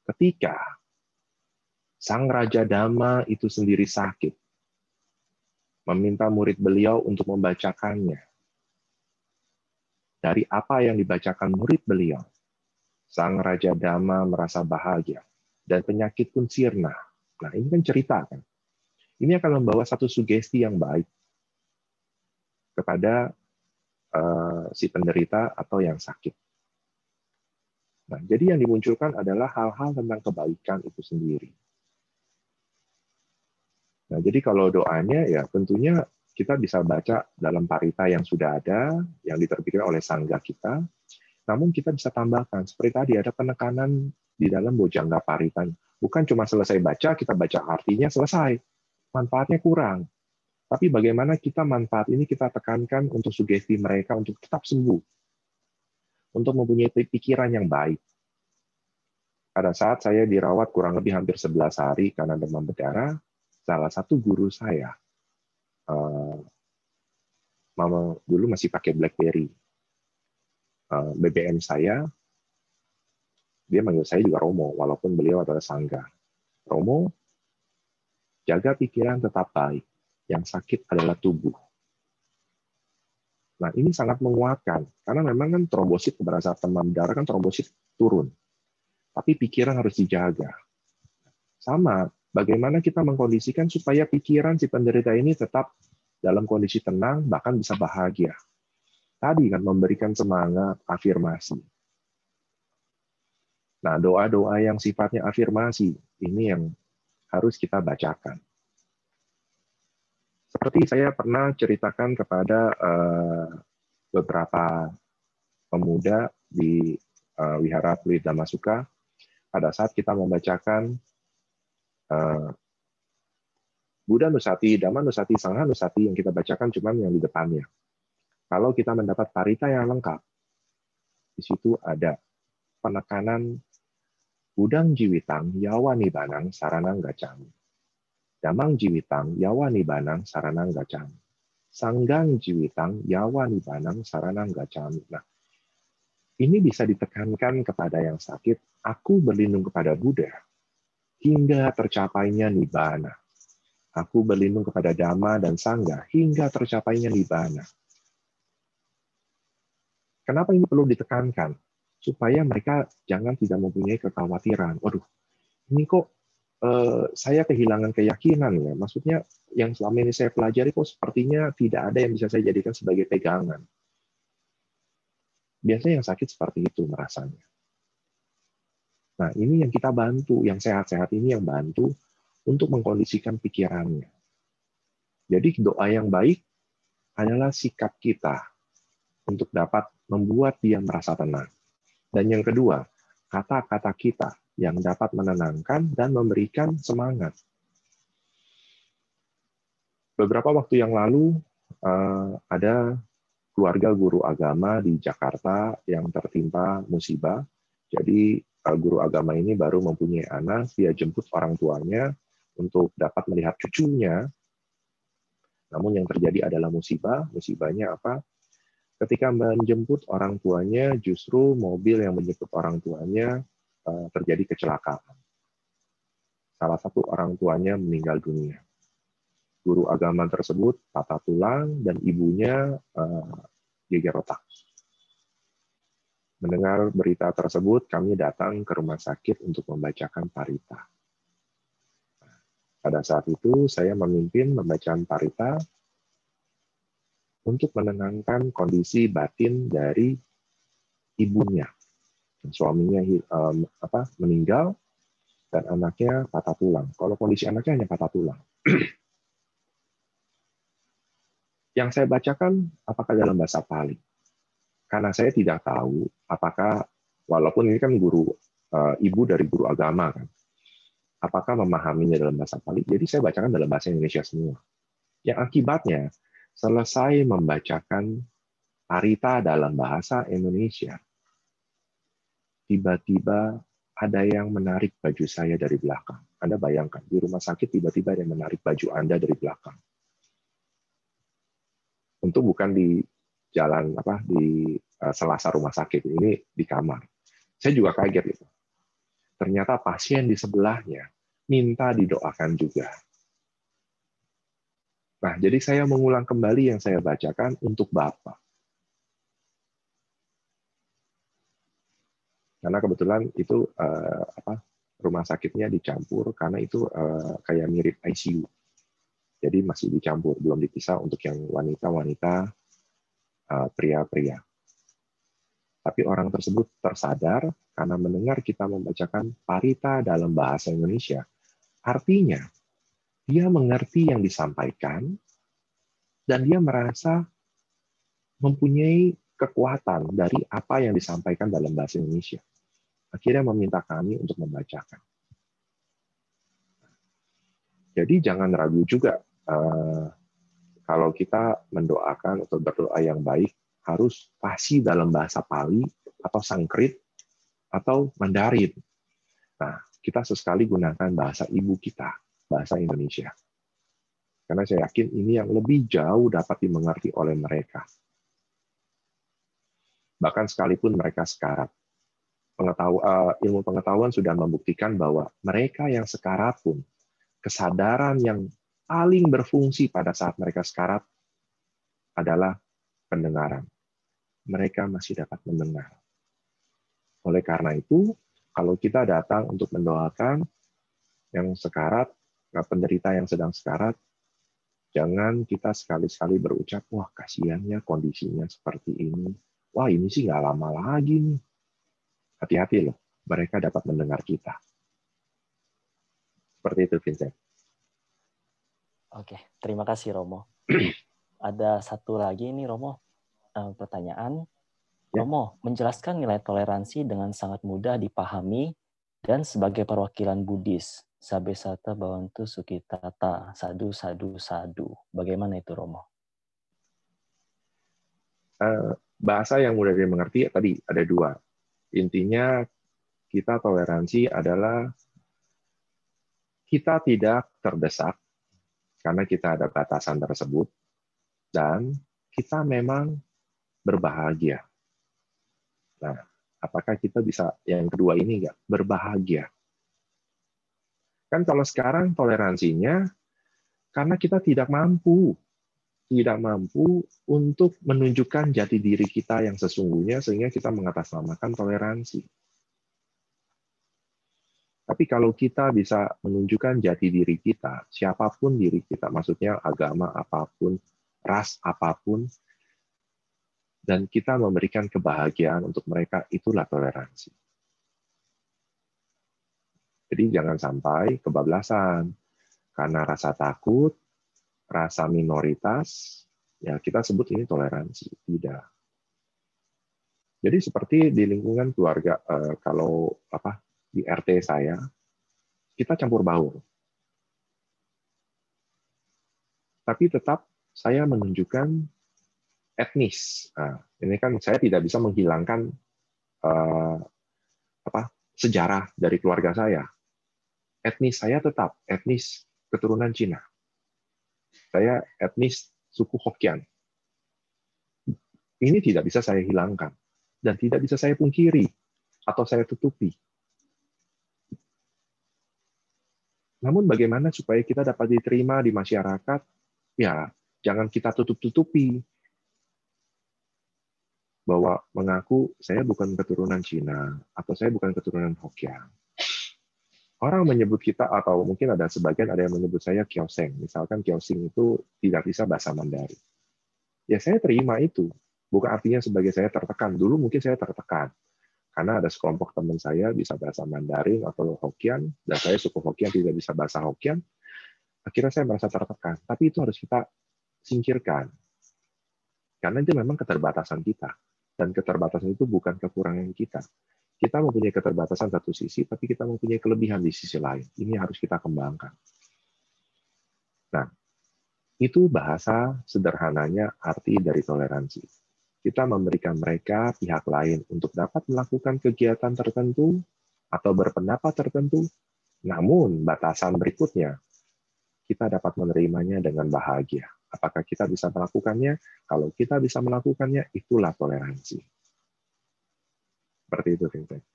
Ketika Sang Raja Dhamma itu sendiri sakit, meminta murid beliau untuk membacakannya. Dari apa yang dibacakan murid beliau, Sang Raja Dhamma merasa bahagia, dan penyakit pun sirna. Nah, ini kan cerita, kan? Ini akan membawa satu sugesti yang baik kepada si penderita atau yang sakit. Nah, jadi yang dimunculkan adalah hal-hal tentang kebaikan itu sendiri. Nah, jadi kalau doanya, ya tentunya kita bisa baca dalam parita yang sudah ada, yang diterbitkan oleh sangga kita, namun kita bisa tambahkan, seperti tadi ada penekanan di dalam Bojjhanga parita. Bukan cuma selesai baca, kita baca artinya selesai. Manfaatnya kurang. Tapi bagaimana kita manfaat ini kita tekankan untuk sugesti mereka untuk tetap sembuh. Untuk mempunyai pikiran yang baik. Pada saat saya dirawat kurang lebih hampir 11 hari karena demam berdarah, salah satu guru saya, mama dulu masih pakai BlackBerry, BBM saya, dia manggil saya juga Romo, walaupun beliau adalah sangga. Romo, jaga pikiran tetap baik, yang sakit adalah tubuh. Nah, ini sangat menguatkan, karena memang kan trombosit, pada saat demam berdarah kan trombosit turun. Tapi pikiran harus dijaga. Sama, bagaimana kita mengkondisikan supaya pikiran si penderita ini tetap dalam kondisi tenang, bahkan bisa bahagia. Tadi kan memberikan semangat, afirmasi. Nah, doa-doa yang sifatnya afirmasi, ini yang harus kita bacakan. Seperti saya pernah ceritakan kepada beberapa pemuda di Wihara Upali Dhamma Sutta, pada saat kita membacakan Buddha Nusati, Dhamma Nusati, Sangha Nusati, yang kita bacakan cuma yang di depannya. Kalau kita mendapat parita yang lengkap, di situ ada penekanan Budang Jiwitang, Yawa Nibanang, Saranang Gacang. Damang Jiwitang, Yawa Nibanang, Saranang Gacang. Sanggang Jiwitang, Yawa Nibanang, Saranang Gacang. Nah, ini bisa ditekankan kepada yang sakit, aku berlindung kepada Buddha, hingga tercapainya Nibbana. Aku berlindung kepada Dhamma dan Sangha hingga tercapainya Nibbana. Kenapa ini perlu ditekankan? Supaya mereka jangan tidak mempunyai kekhawatiran. Waduh, ini kok saya kehilangan keyakinan ya. Maksudnya yang selama ini saya pelajari kok sepertinya tidak ada yang bisa saya jadikan sebagai pegangan. Biasanya yang sakit seperti itu merasanya. Nah, ini yang kita bantu, yang sehat-sehat ini yang bantu untuk mengkondisikan pikirannya. Jadi doa yang baik adalah sikap kita untuk dapat membuat dia merasa tenang. Dan yang kedua, kata-kata kita yang dapat menenangkan dan memberikan semangat. Beberapa waktu yang lalu ada keluarga guru agama di Jakarta yang tertimpa musibah. Jadi guru agama ini baru mempunyai anak, dia jemput orang tuanya untuk dapat melihat cucunya. Namun yang terjadi adalah musibah. Musibahnya apa? Ketika menjemput orang tuanya, justru mobil yang menjemput orang tuanya terjadi kecelakaan. Salah satu orang tuanya meninggal dunia. Guru agama tersebut patah tulang dan ibunya geger otak. Mendengar berita tersebut, kami datang ke rumah sakit untuk membacakan parita. Pada saat itu, saya memimpin pembacaan parita untuk menenangkan kondisi batin dari ibunya. Suaminya meninggal, dan anaknya patah tulang. Kalau kondisi anaknya hanya patah tulang. Yang saya bacakan, apakah dalam bahasa Pali? Karena saya tidak tahu apakah, walaupun ini kan guru ibu dari guru agama kan, apakah memahaminya dalam bahasa Pali. Jadi saya bacakan dalam bahasa Indonesia semua. Yang akibatnya selesai membacakan parita dalam bahasa Indonesia, tiba-tiba ada yang menarik baju saya dari belakang. Anda bayangkan di rumah sakit tiba-tiba ada yang menarik baju Anda dari belakang. Untuk bukan di jalan apa di selasar rumah sakit, ini di kamar. Saya juga kaget itu. Ternyata pasien di sebelahnya minta didoakan juga. Nah, jadi saya mengulang kembali yang saya bacakan untuk Bapak. Karena kebetulan itu rumah sakitnya dicampur karena itu kayak mirip ICU. Jadi masih dicampur, belum dipisah untuk yang wanita-wanita, pria-pria. Tapi orang tersebut tersadar karena mendengar kita membacakan parita dalam bahasa Indonesia. Artinya, dia mengerti yang disampaikan, dan dia merasa mempunyai kekuatan dari apa yang disampaikan dalam bahasa Indonesia. Akhirnya meminta kami untuk membacakan. Jadi jangan ragu juga, kalau kita mendoakan atau berdoa yang baik, harus pasti dalam bahasa Pali, atau Sanskrit, atau Mandarin. Nah, kita sesekali gunakan bahasa ibu kita, bahasa Indonesia. Karena saya yakin ini yang lebih jauh dapat dimengerti oleh mereka. Bahkan sekalipun mereka sekarat. Ilmu pengetahuan sudah membuktikan bahwa mereka yang sekarat pun kesadaran yang paling berfungsi pada saat mereka sekarat adalah pendengaran. Mereka masih dapat mendengar. Oleh karena itu, kalau kita datang untuk mendoakan yang sekarat, penderita yang sedang sekarat, jangan kita sekali-sekali berucap, wah kasihannya kondisinya seperti ini. Wah ini sih nggak lama lagi nih. Hati-hati loh, mereka dapat mendengar kita. Seperti itu, Vincent. Oke, terima kasih, Romo. Ada satu lagi ini, Romo, pertanyaan. Ya. Romo, menjelaskan nilai toleransi dengan sangat mudah dipahami dan sebagai perwakilan Buddhis. Sabe sata bawantu sukitata, sadu, sadu, sadu. Bagaimana itu, Romo? Bahasa yang mudah dimengerti tadi ada dua. Intinya, kita toleransi adalah kita tidak terdesak karena kita ada batasan tersebut, dan kita memang berbahagia. Nah, apakah kita bisa yang kedua ini enggak? Berbahagia. Kan kalau sekarang toleransinya, karena kita tidak mampu untuk menunjukkan jati diri kita yang sesungguhnya, sehingga kita mengatasnamakan toleransi. Tapi kalau kita bisa menunjukkan jati diri kita, siapapun diri kita, maksudnya agama apapun, ras apapun, dan kita memberikan kebahagiaan untuk mereka, itulah toleransi. Jadi jangan sampai kebablasan. Karena rasa takut, rasa minoritas, ya kita sebut ini toleransi. Tidak. Jadi seperti di lingkungan keluarga, kalau di RT saya, kita campur baur. Tapi tetap saya menunjukkan etnis. Nah, ini kan saya tidak bisa menghilangkan sejarah dari keluarga saya. Etnis saya tetap etnis keturunan Cina. Saya etnis suku Hokkien. Ini tidak bisa saya hilangkan. Dan tidak bisa saya pungkiri. Atau saya tutupi. Namun bagaimana supaya kita dapat diterima di masyarakat? Ya, jangan kita tutup-tutupi. Bahwa mengaku saya bukan keturunan Cina atau saya bukan keturunan Hokkien. Orang menyebut kita, atau mungkin ada sebagian ada yang menyebut saya Kioseng. Misalkan Kioseng itu tidak bisa bahasa Mandarin. Ya, saya terima itu. Bukan artinya sebagai saya tertekan. Dulu mungkin saya tertekan. Karena ada sekelompok teman saya bisa bahasa Mandarin atau Hokkien, dan saya suku Hokkien tidak bisa bahasa Hokkien, akhirnya saya merasa tertekan. Tapi itu harus kita singkirkan. Karena itu memang keterbatasan kita. Dan keterbatasan itu bukan kekurangan kita. Kita mempunyai keterbatasan satu sisi, tapi kita mempunyai kelebihan di sisi lain. Ini harus kita kembangkan. Nah, itu bahasa sederhananya arti dari toleransi. Kita memberikan mereka pihak lain untuk dapat melakukan kegiatan tertentu atau berpendapat tertentu, namun batasan berikutnya, kita dapat menerimanya dengan bahagia. Apakah kita bisa melakukannya? Kalau kita bisa melakukannya, itulah toleransi. Seperti itu, Vincent.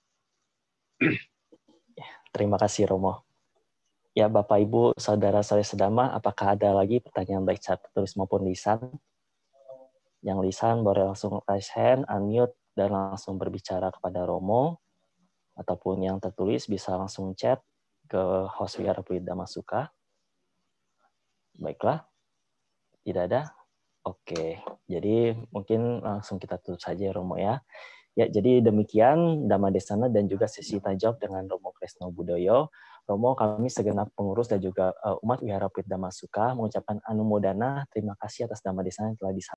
Terima kasih, Romo. Ya, Bapak, Ibu, Saudara, Saudari Saddhamma, apakah ada lagi pertanyaan baik secara tertulis maupun lisan? Yang lisan boleh langsung raise hand, unmute, dan langsung berbicara kepada Romo. Ataupun yang tertulis bisa langsung chat ke host WR Buddha Dhamma Sukha. Baiklah. Tidak ada? Oke. Jadi mungkin langsung kita tutup saja, Romo, ya. Ya, jadi demikian Dhamma Desana dan juga sesi tanya jawab dengan Romo Kresno Budoyo. Romo, kami segenap pengurus dan juga umat Wihara Buddha Dhamma mengucapkan anumodana, terima kasih atas dhamma desa yang telah disampaikan.